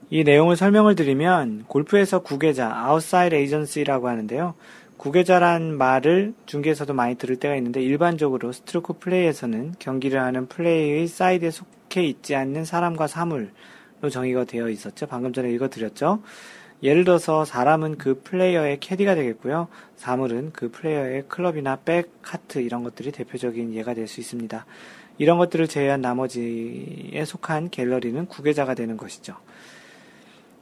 이 내용을 설명을 드리면 골프에서 구계자, 아웃사이드 에이전시라고 하는데요. 구계자란 말을 중계에서도 많이 들을 때가 있는데 일반적으로 스트로크 플레이에서는 경기를 하는 플레이의 사이드에 속해 있지 않는 사람과 사물로 정의가 되어 있었죠. 방금 전에 읽어드렸죠. 예를 들어서 사람은 그 플레이어의 캐디가 되겠고요. 사물은 그 플레이어의 클럽이나 백, 카트 이런 것들이 대표적인 예가 될 수 있습니다. 이런 것들을 제외한 나머지에 속한 갤러리는 구계자가 되는 것이죠.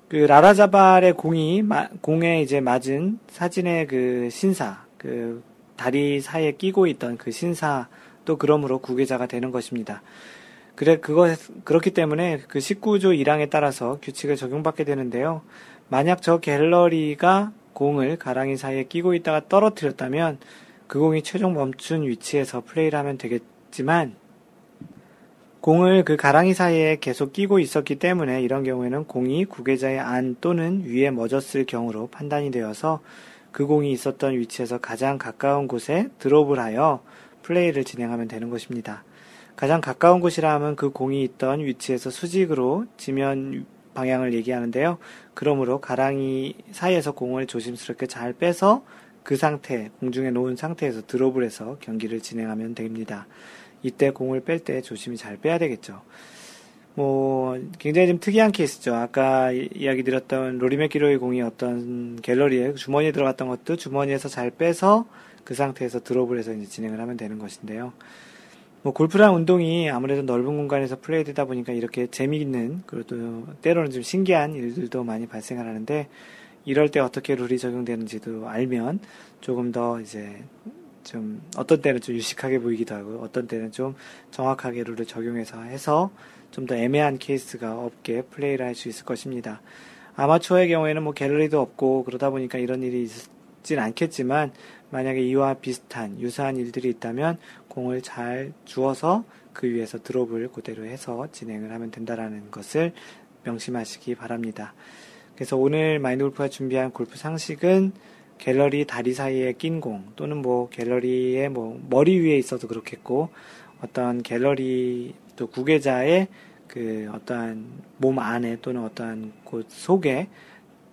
그 라라자발의 공이 마, 공에 이제 맞은 사진의 그 신사, 그 다리 사이에 끼고 있던 그 신사도 그러므로 구계자가 되는 것입니다. 그래 그것 그렇기 때문에 그 십구조 일항에 따라서 규칙을 적용받게 되는데요. 만약 저 갤러리가 공을 가랑이 사이에 끼고 있다가 떨어뜨렸다면 그 공이 최종 멈춘 위치에서 플레이를 하면 되겠지만 공을 그 가랑이 사이에 계속 끼고 있었기 때문에 이런 경우에는 공이 구계자의 안 또는 위에 멎었을 경우로 판단이 되어서 그 공이 있었던 위치에서 가장 가까운 곳에 드롭을 하여 플레이를 진행하면 되는 것입니다. 가장 가까운 곳이라 하면 그 공이 있던 위치에서 수직으로 지면 방향을 얘기하는데요. 그러므로 가랑이 사이에서 공을 조심스럽게 잘 빼서 그 상태, 공중에 놓은 상태에서 드롭을 해서 경기를 진행하면 됩니다. 이때 공을 뺄 때 조심히 잘 빼야 되겠죠. 뭐 굉장히 좀 특이한 케이스죠. 아까 이야기 드렸던 로리 맥길로이 공이 어떤 갤러리에 주머니에 들어갔던 것도 주머니에서 잘 빼서 그 상태에서 드롭을 해서 이제 진행을 하면 되는 것인데요. 뭐 골프란 운동이 아무래도 넓은 공간에서 플레이되다 보니까 이렇게 재미있는 그리고 또 때로는 좀 신기한 일들도 많이 발생을 하는데 이럴 때 어떻게 룰이 적용되는지도 알면 조금 더 이제 좀 어떤 때는 좀 유식하게 보이기도 하고 어떤 때는 좀 정확하게 룰을 적용해서 해서 좀 더 애매한 케이스가 없게 플레이를 할 수 있을 것입니다. 아마추어의 경우에는 뭐 갤러리도 없고 그러다 보니까 이런 일이 있진 않겠지만 만약에 이와 비슷한 유사한 일들이 있다면 공을 잘 주워서 그 위에서 드롭을 그대로 해서 진행을 하면 된다라는 것을 명심하시기 바랍니다. 그래서 오늘 마인드골프가 준비한 골프 상식은 갤러리 다리 사이에 낀 공 또는 뭐 갤러리의 뭐 머리 위에 있어도 그렇겠고 어떤 갤러리 또 구계자의 그 어떠한 몸 안에 또는 어떠한 곳 속에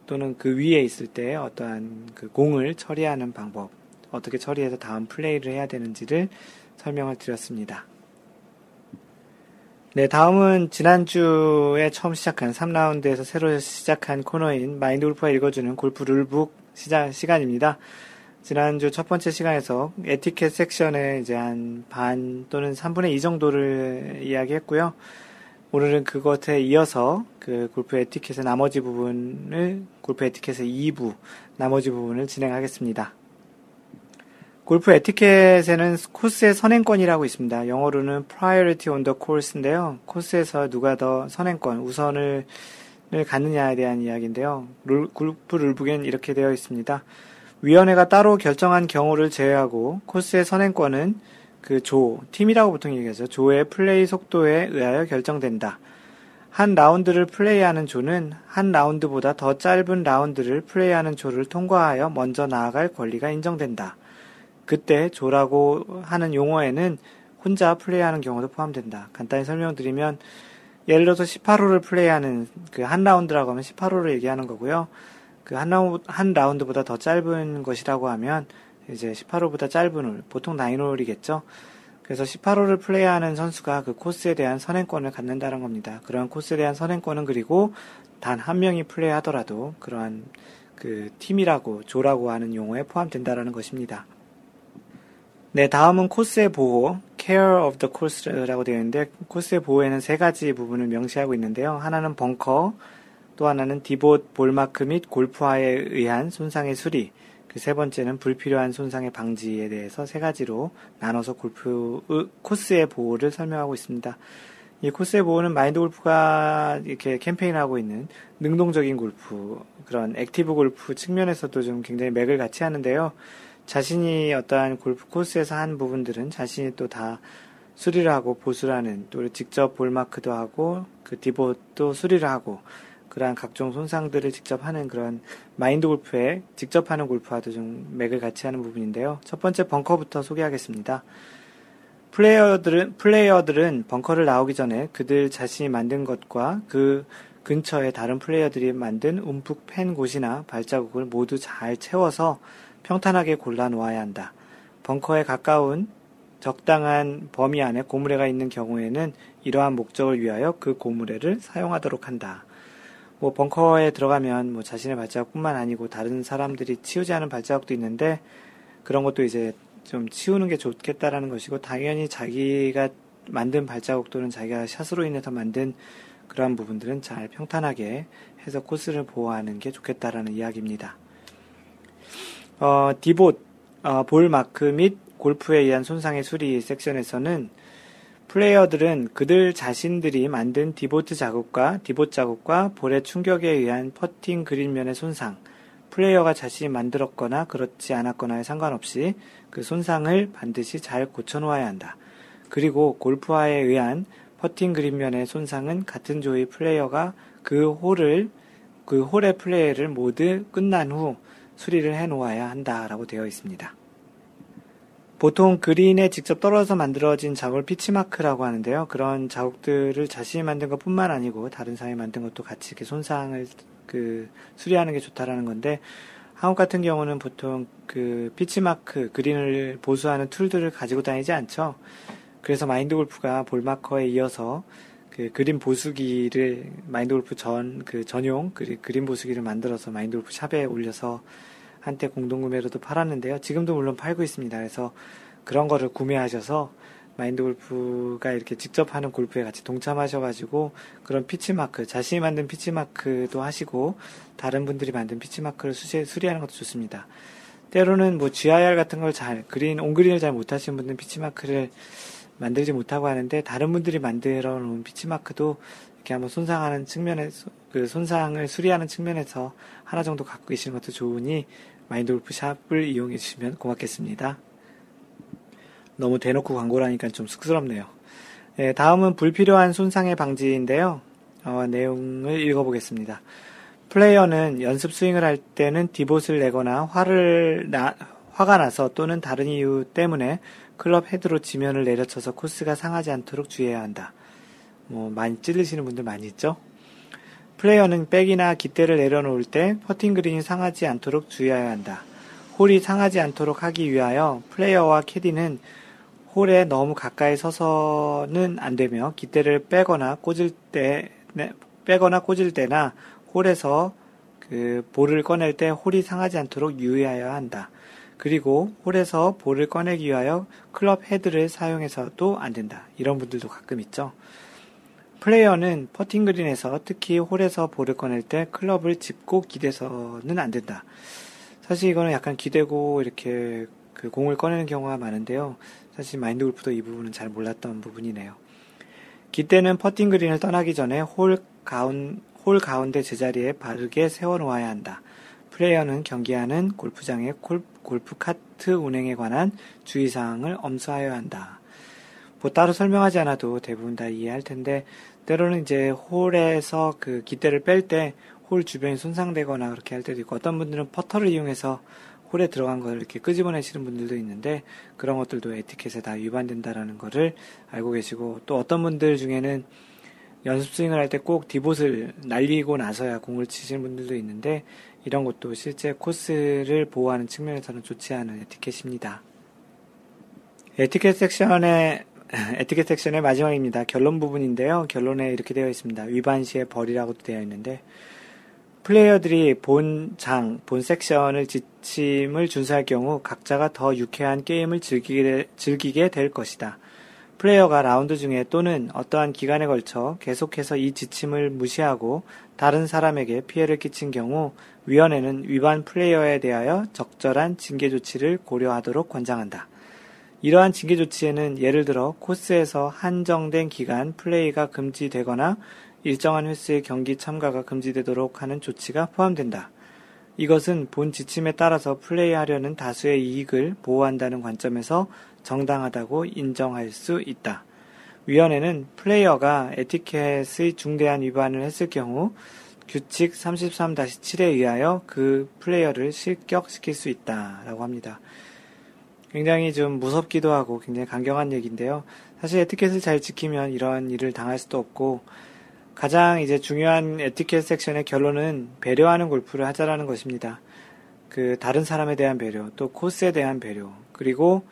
또는 그 위에 있을 때 어떠한 그 공을 처리하는 방법 어떻게 처리해서 다음 플레이를 해야 되는지를 설명을 드렸습니다. 네, 다음은 지난주에 처음 시작한 삼 라운드에서 새로 시작한 코너인 마인드골프가 읽어주는 골프 룰북 시작 시간입니다. 지난주 첫 번째 시간에서 에티켓 섹션에 이제 한 반 또는 삼분의 이 정도를 이야기했고요. 오늘은 그것에 이어서 그 골프 에티켓의 나머지 부분을 골프 에티켓의 이 부 나머지 부분을 진행하겠습니다. 골프 에티켓에는 코스의 선행권이라고 있습니다. 영어로는 priority on the course인데요. 코스에서 누가 더 선행권, 우선을 갖느냐에 대한 이야기인데요. 룰, 골프 룰북엔 이렇게 되어 있습니다. 위원회가 따로 결정한 경우를 제외하고 코스의 선행권은 그 조, 팀이라고 보통 얘기하죠. 조의 플레이 속도에 의하여 결정된다. 한 라운드를 플레이하는 조는 한 라운드보다 더 짧은 라운드를 플레이하는 조를 통과하여 먼저 나아갈 권리가 인정된다. 그때 조라고 하는 용어에는 혼자 플레이하는 경우도 포함된다. 간단히 설명드리면 예를 들어서 십팔 홀을 플레이하는 그 한 라운드라고 하면 십팔 홀을 얘기하는 거고요. 그 한 라운드, 한 라운드보다 더 짧은 것이라고 하면 이제 십팔 홀보다 짧은 홀, 보통 나인 홀이겠죠. 그래서 십팔 홀을 플레이하는 선수가 그 코스에 대한 선행권을 갖는다는 겁니다. 그런 코스에 대한 선행권은 그리고 단 한 명이 플레이하더라도 그러한 그 팀이라고 조라고 하는 용어에 포함된다라는 것입니다. 네, 다음은 코스의 보호, Care of the Course라고 되어 있는데 코스의 보호에는 세 가지 부분을 명시하고 있는데요. 하나는 벙커, 또 하나는 디봇, 볼마크 및 골프화에 의한 손상의 수리, 그 세 번째는 불필요한 손상의 방지에 대해서 세 가지로 나눠서 골프 코스의 보호를 설명하고 있습니다. 이 코스의 보호는 마인드골프가 이렇게 캠페인하고 있는 능동적인 골프, 그런 액티브 골프 측면에서도 좀 굉장히 맥을 같이 하는데요. 자신이 어떠한 골프 코스에서 한 부분들은 자신이 또 다 수리를 하고 보수를 하는, 또 직접 볼마크도 하고 그 디봇도 수리를 하고 그러한 각종 손상들을 직접 하는 그런 마인드 골프에 직접 하는 골프와도 좀 맥을 같이 하는 부분인데요. 첫 번째 벙커부터 소개하겠습니다. 플레이어들은, 플레이어들은 벙커를 나오기 전에 그들 자신이 만든 것과 그 근처에 다른 플레이어들이 만든 움푹 팬 곳이나 발자국을 모두 잘 채워서 평탄하게 골라 놓아야 한다. 벙커에 가까운 적당한 범위 안에 고무래가 있는 경우에는 이러한 목적을 위하여 그 고무래를 사용하도록 한다. 뭐 벙커에 들어가면 뭐 자신의 발자국뿐만 아니고 다른 사람들이 치우지 않은 발자국도 있는데 그런 것도 이제 좀 치우는 게 좋겠다라는 것이고, 당연히 자기가 만든 발자국 또는 자기가 샷으로 인해서 만든 그러한 부분들은 잘 평탄하게 해서 코스를 보호하는 게 좋겠다라는 이야기입니다. 어, 디봇, 어, 볼 마크 및 골프에 의한 손상의 수리 섹션에서는 플레이어들은 그들 자신들이 만든 디보트 자국과 디봇 자국과 볼의 충격에 의한 퍼팅 그린면의 손상, 플레이어가 자신이 만들었거나 그렇지 않았거나에 상관없이 그 손상을 반드시 잘 고쳐놓아야 한다. 그리고 골프화에 의한 퍼팅 그린면의 손상은 같은 조의 플레이어가 그 홀을, 그 홀의 플레이를 모두 끝난 후 수리를 해놓아야 한다라고 되어 있습니다. 보통 그린에 직접 떨어져서 만들어진 자국을 피치마크라고 하는데요. 그런 자국들을 자신이 만든 것뿐만 아니고 다른 사람이 만든 것도 같이 이렇게 손상을 그 수리하는 게 좋다라는 건데, 한국 같은 경우는 보통 그 피치마크, 그린을 보수하는 툴들을 가지고 다니지 않죠. 그래서 마인드골프가 볼마커에 이어서 그 그린 보수기를 마인드골프 전 그 전용 그 그린 보수기를 만들어서 마인드골프 샵에 올려서 한때 공동구매로도 팔았는데요. 지금도 물론 팔고 있습니다. 그래서 그런 거를 구매하셔서 마인드골프가 이렇게 직접 하는 골프에 같이 동참하셔가지고 그런 피치마크, 자신이 만든 피치마크도 하시고 다른 분들이 만든 피치마크를 수시, 수리하는 것도 좋습니다. 때로는 뭐 지아이알 같은 걸 잘, 그린, 온그린을 잘 못하시는 분들은 피치마크를 만들지 못하고 하는데, 다른 분들이 만들어 놓은 피치마크도 이렇게 한번 손상하는 측면에서, 그 손상을 수리하는 측면에서 하나 정도 갖고 계시는 것도 좋으니 마인드골프 샵을 이용해 주시면 고맙겠습니다. 너무 대놓고 광고라니까 좀 쑥스럽네요. 네, 다음은 불필요한 손상의 방지인데요. 어, 내용을 읽어보겠습니다. 플레이어는 연습 스윙을 할 때는 디봇을 내거나 화를 나, 화가 나서 또는 다른 이유 때문에 클럽 헤드로 지면을 내려쳐서 코스가 상하지 않도록 주의해야 한다. 뭐 많이 찔리시는 분들 많이 있죠? 플레이어는 백이나 깃대를 내려놓을 때 퍼팅 그린이 상하지 않도록 주의해야 한다. 홀이 상하지 않도록 하기 위하여 플레이어와 캐디는 홀에 너무 가까이 서서는 안 되며 깃대를 빼거나 꽂을 때, 네, 빼거나 꽂을 때나 홀에서 그 볼을 꺼낼 때 홀이 상하지 않도록 유의해야 한다. 그리고 홀에서 볼을 꺼내기 위하여 클럽 헤드를 사용해서도 안 된다. 이런 분들도 가끔 있죠. 플레이어는 퍼팅 그린에서 특히 홀에서 볼을 꺼낼 때 클럽을 짚고 기대서는 안 된다. 사실 이거는 약간 기대고 이렇게 그 공을 꺼내는 경우가 많은데요. 사실 마인드 골프도 이 부분은 잘 몰랐던 부분이네요. 깃대는 퍼팅 그린을 떠나기 전에 홀 가운, 홀 가운데 제자리에 바르게 세워놓아야 한다. 플레이어는 경기하는 골프장의 골프 카트 운행에 관한 주의사항을 엄수하여야 한다. 뭐 따로 설명하지 않아도 대부분 다 이해할 텐데, 때로는 이제 홀에서 그 깃대를 뺄 때 홀 주변이 손상되거나 그렇게 할 때도 있고, 어떤 분들은 퍼터를 이용해서 홀에 들어간 것을 이렇게 끄집어내시는 분들도 있는데 그런 것들도 에티켓에 다 위반된다라는 거를 알고 계시고, 또 어떤 분들 중에는 연습 스윙을 할 때 꼭 디봇을 날리고 나서야 공을 치시는 분들도 있는데 이런 것도 실제 코스를 보호하는 측면에서는 좋지 않은 에티켓입니다. 에티켓 섹션의 에티켓 섹션의 마지막입니다. 결론 부분인데요. 결론에 이렇게 되어 있습니다. 위반 시에 벌이라고도 되어 있는데, 플레이어들이 본 장, 본 섹션을 지침을 준수할 경우 각자가 더 유쾌한 게임을 즐기게, 즐기게 될 것이다. 플레이어가 라운드 중에 또는 어떠한 기간에 걸쳐 계속해서 이 지침을 무시하고 다른 사람에게 피해를 끼친 경우 위원회는 위반 플레이어에 대하여 적절한 징계 조치를 고려하도록 권장한다. 이러한 징계 조치에는 예를 들어 코스에서 한정된 기간 플레이가 금지되거나 일정한 횟수의 경기 참가가 금지되도록 하는 조치가 포함된다. 이것은 본 지침에 따라서 플레이하려는 다수의 이익을 보호한다는 관점에서 정당하다고 인정할 수 있다. 위원회는 플레이어가 에티켓의 중대한 위반을 했을 경우 규칙 삼십삼 칠 에 의하여 그 플레이어를 실격시킬 수 있다라고 합니다. 굉장히 좀 무섭기도 하고 굉장히 강경한 얘기인데요. 사실 에티켓을 잘 지키면 이러한 일을 당할 수도 없고, 가장 이제 중요한 에티켓 섹션의 결론은 배려하는 골프를 하자라는 것입니다. 그 다른 사람에 대한 배려, 또 코스에 대한 배려, 그리고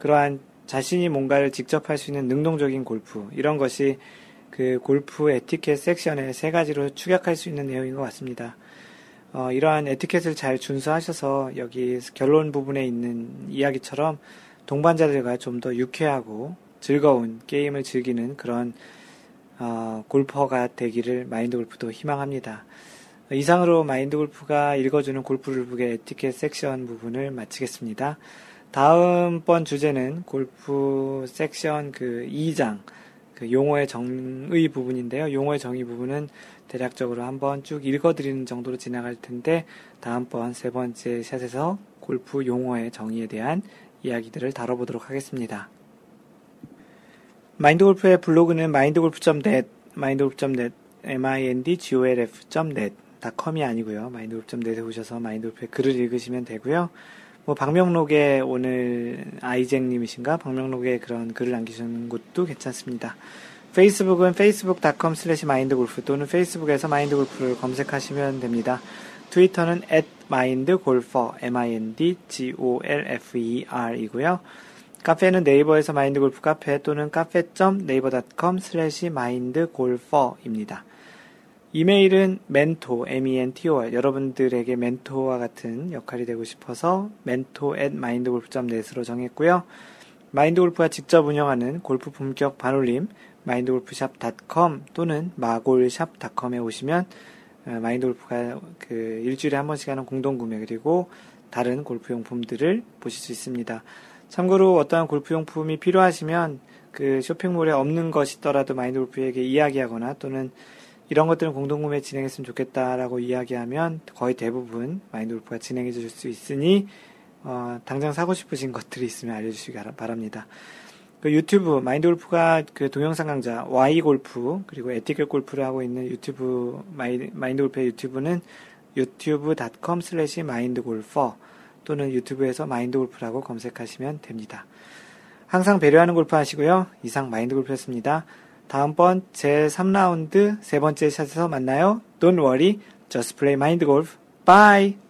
그러한 자신이 뭔가를 직접 할 수 있는 능동적인 골프, 이런 것이 그 골프 에티켓 섹션의 세 가지로 축약할 수 있는 내용인 것 같습니다. 어, 이러한 에티켓을 잘 준수하셔서 여기 결론 부분에 있는 이야기처럼 동반자들과 좀 더 유쾌하고 즐거운 게임을 즐기는 그런 어, 골퍼가 되기를 마인드골프도 희망합니다. 이상으로 마인드골프가 읽어주는 골프룰북의 에티켓 섹션 부분을 마치겠습니다. 다음번 주제는 골프 섹션 그 이 장, 그 용어의 정의 부분인데요. 용어의 정의 부분은 대략적으로 한번 쭉 읽어드리는 정도로 지나갈 텐데, 다음번 세 번째 샷에서 골프 용어의 정의에 대한 이야기들을 다뤄보도록 하겠습니다. 마인드골프의 블로그는 마인드골프 닷 넷, 마인드골프 닷 넷, mindgolf.net 닷 컴이 아니고요. 마인드골프 닷 넷에 오셔서 마인드골프의 글을 읽으시면 되고요. 뭐 박명록의 오늘 아이잭님이신가 박명록의 그런 글을 남기시는 것도 괜찮습니다. 페이스북은 페이스북 닷 컴 슬래시 마인드골프 또는 페이스북에서 마인드골프를 검색하시면 됩니다. 트위터는 앳 마인드골퍼 엠 아이 엔 디 지 오 엘 에프 이 알 이고요. 카페는 네이버에서 마인드골프 카페 또는 카페 닷 네이버 닷 컴 슬래시 마인드골퍼입니다. 이메일은 멘토, 엠 이 엔 티 오 알, 여러분들에게 멘토와 같은 역할이 되고 싶어서 멘토 앳 마인드골프 닷 넷으로 정했고요. 마인드골프가 직접 운영하는 골프 품격 반올림, 마인드골프샵 닷 컴 또는 마골샵 닷 컴에 오시면 마인드골프가 그 일주일에 한 번씩 하는 공동구매, 그리고 다른 골프용품들을 보실 수 있습니다. 참고로 어떠한 골프용품이 필요하시면 그 쇼핑몰에 없는 것이더라도 마인드골프에게 이야기하거나 또는 이런 것들은 공동구매 진행했으면 좋겠다라고 이야기하면 거의 대부분 마인드골프가 진행해 줄 수 있으니 어, 당장 사고 싶으신 것들이 있으면 알려주시기 바랍니다. 그 유튜브, 마인드골프가 그 동영상 강좌 와이 골프 그리고 에티켓 골프를 하고 있는 유튜브, 마이, 마인드골프의 유튜브는 유튜브 닷 컴 슬래시 마인드골퍼 또는 유튜브에서 마인드골프라고 검색하시면 됩니다. 항상 배려하는 골프 하시고요. 이상 마인드골프였습니다. 다음번 제삼 라운드 세 번째 샷에서 만나요. Don't worry, just play mind golf. Bye!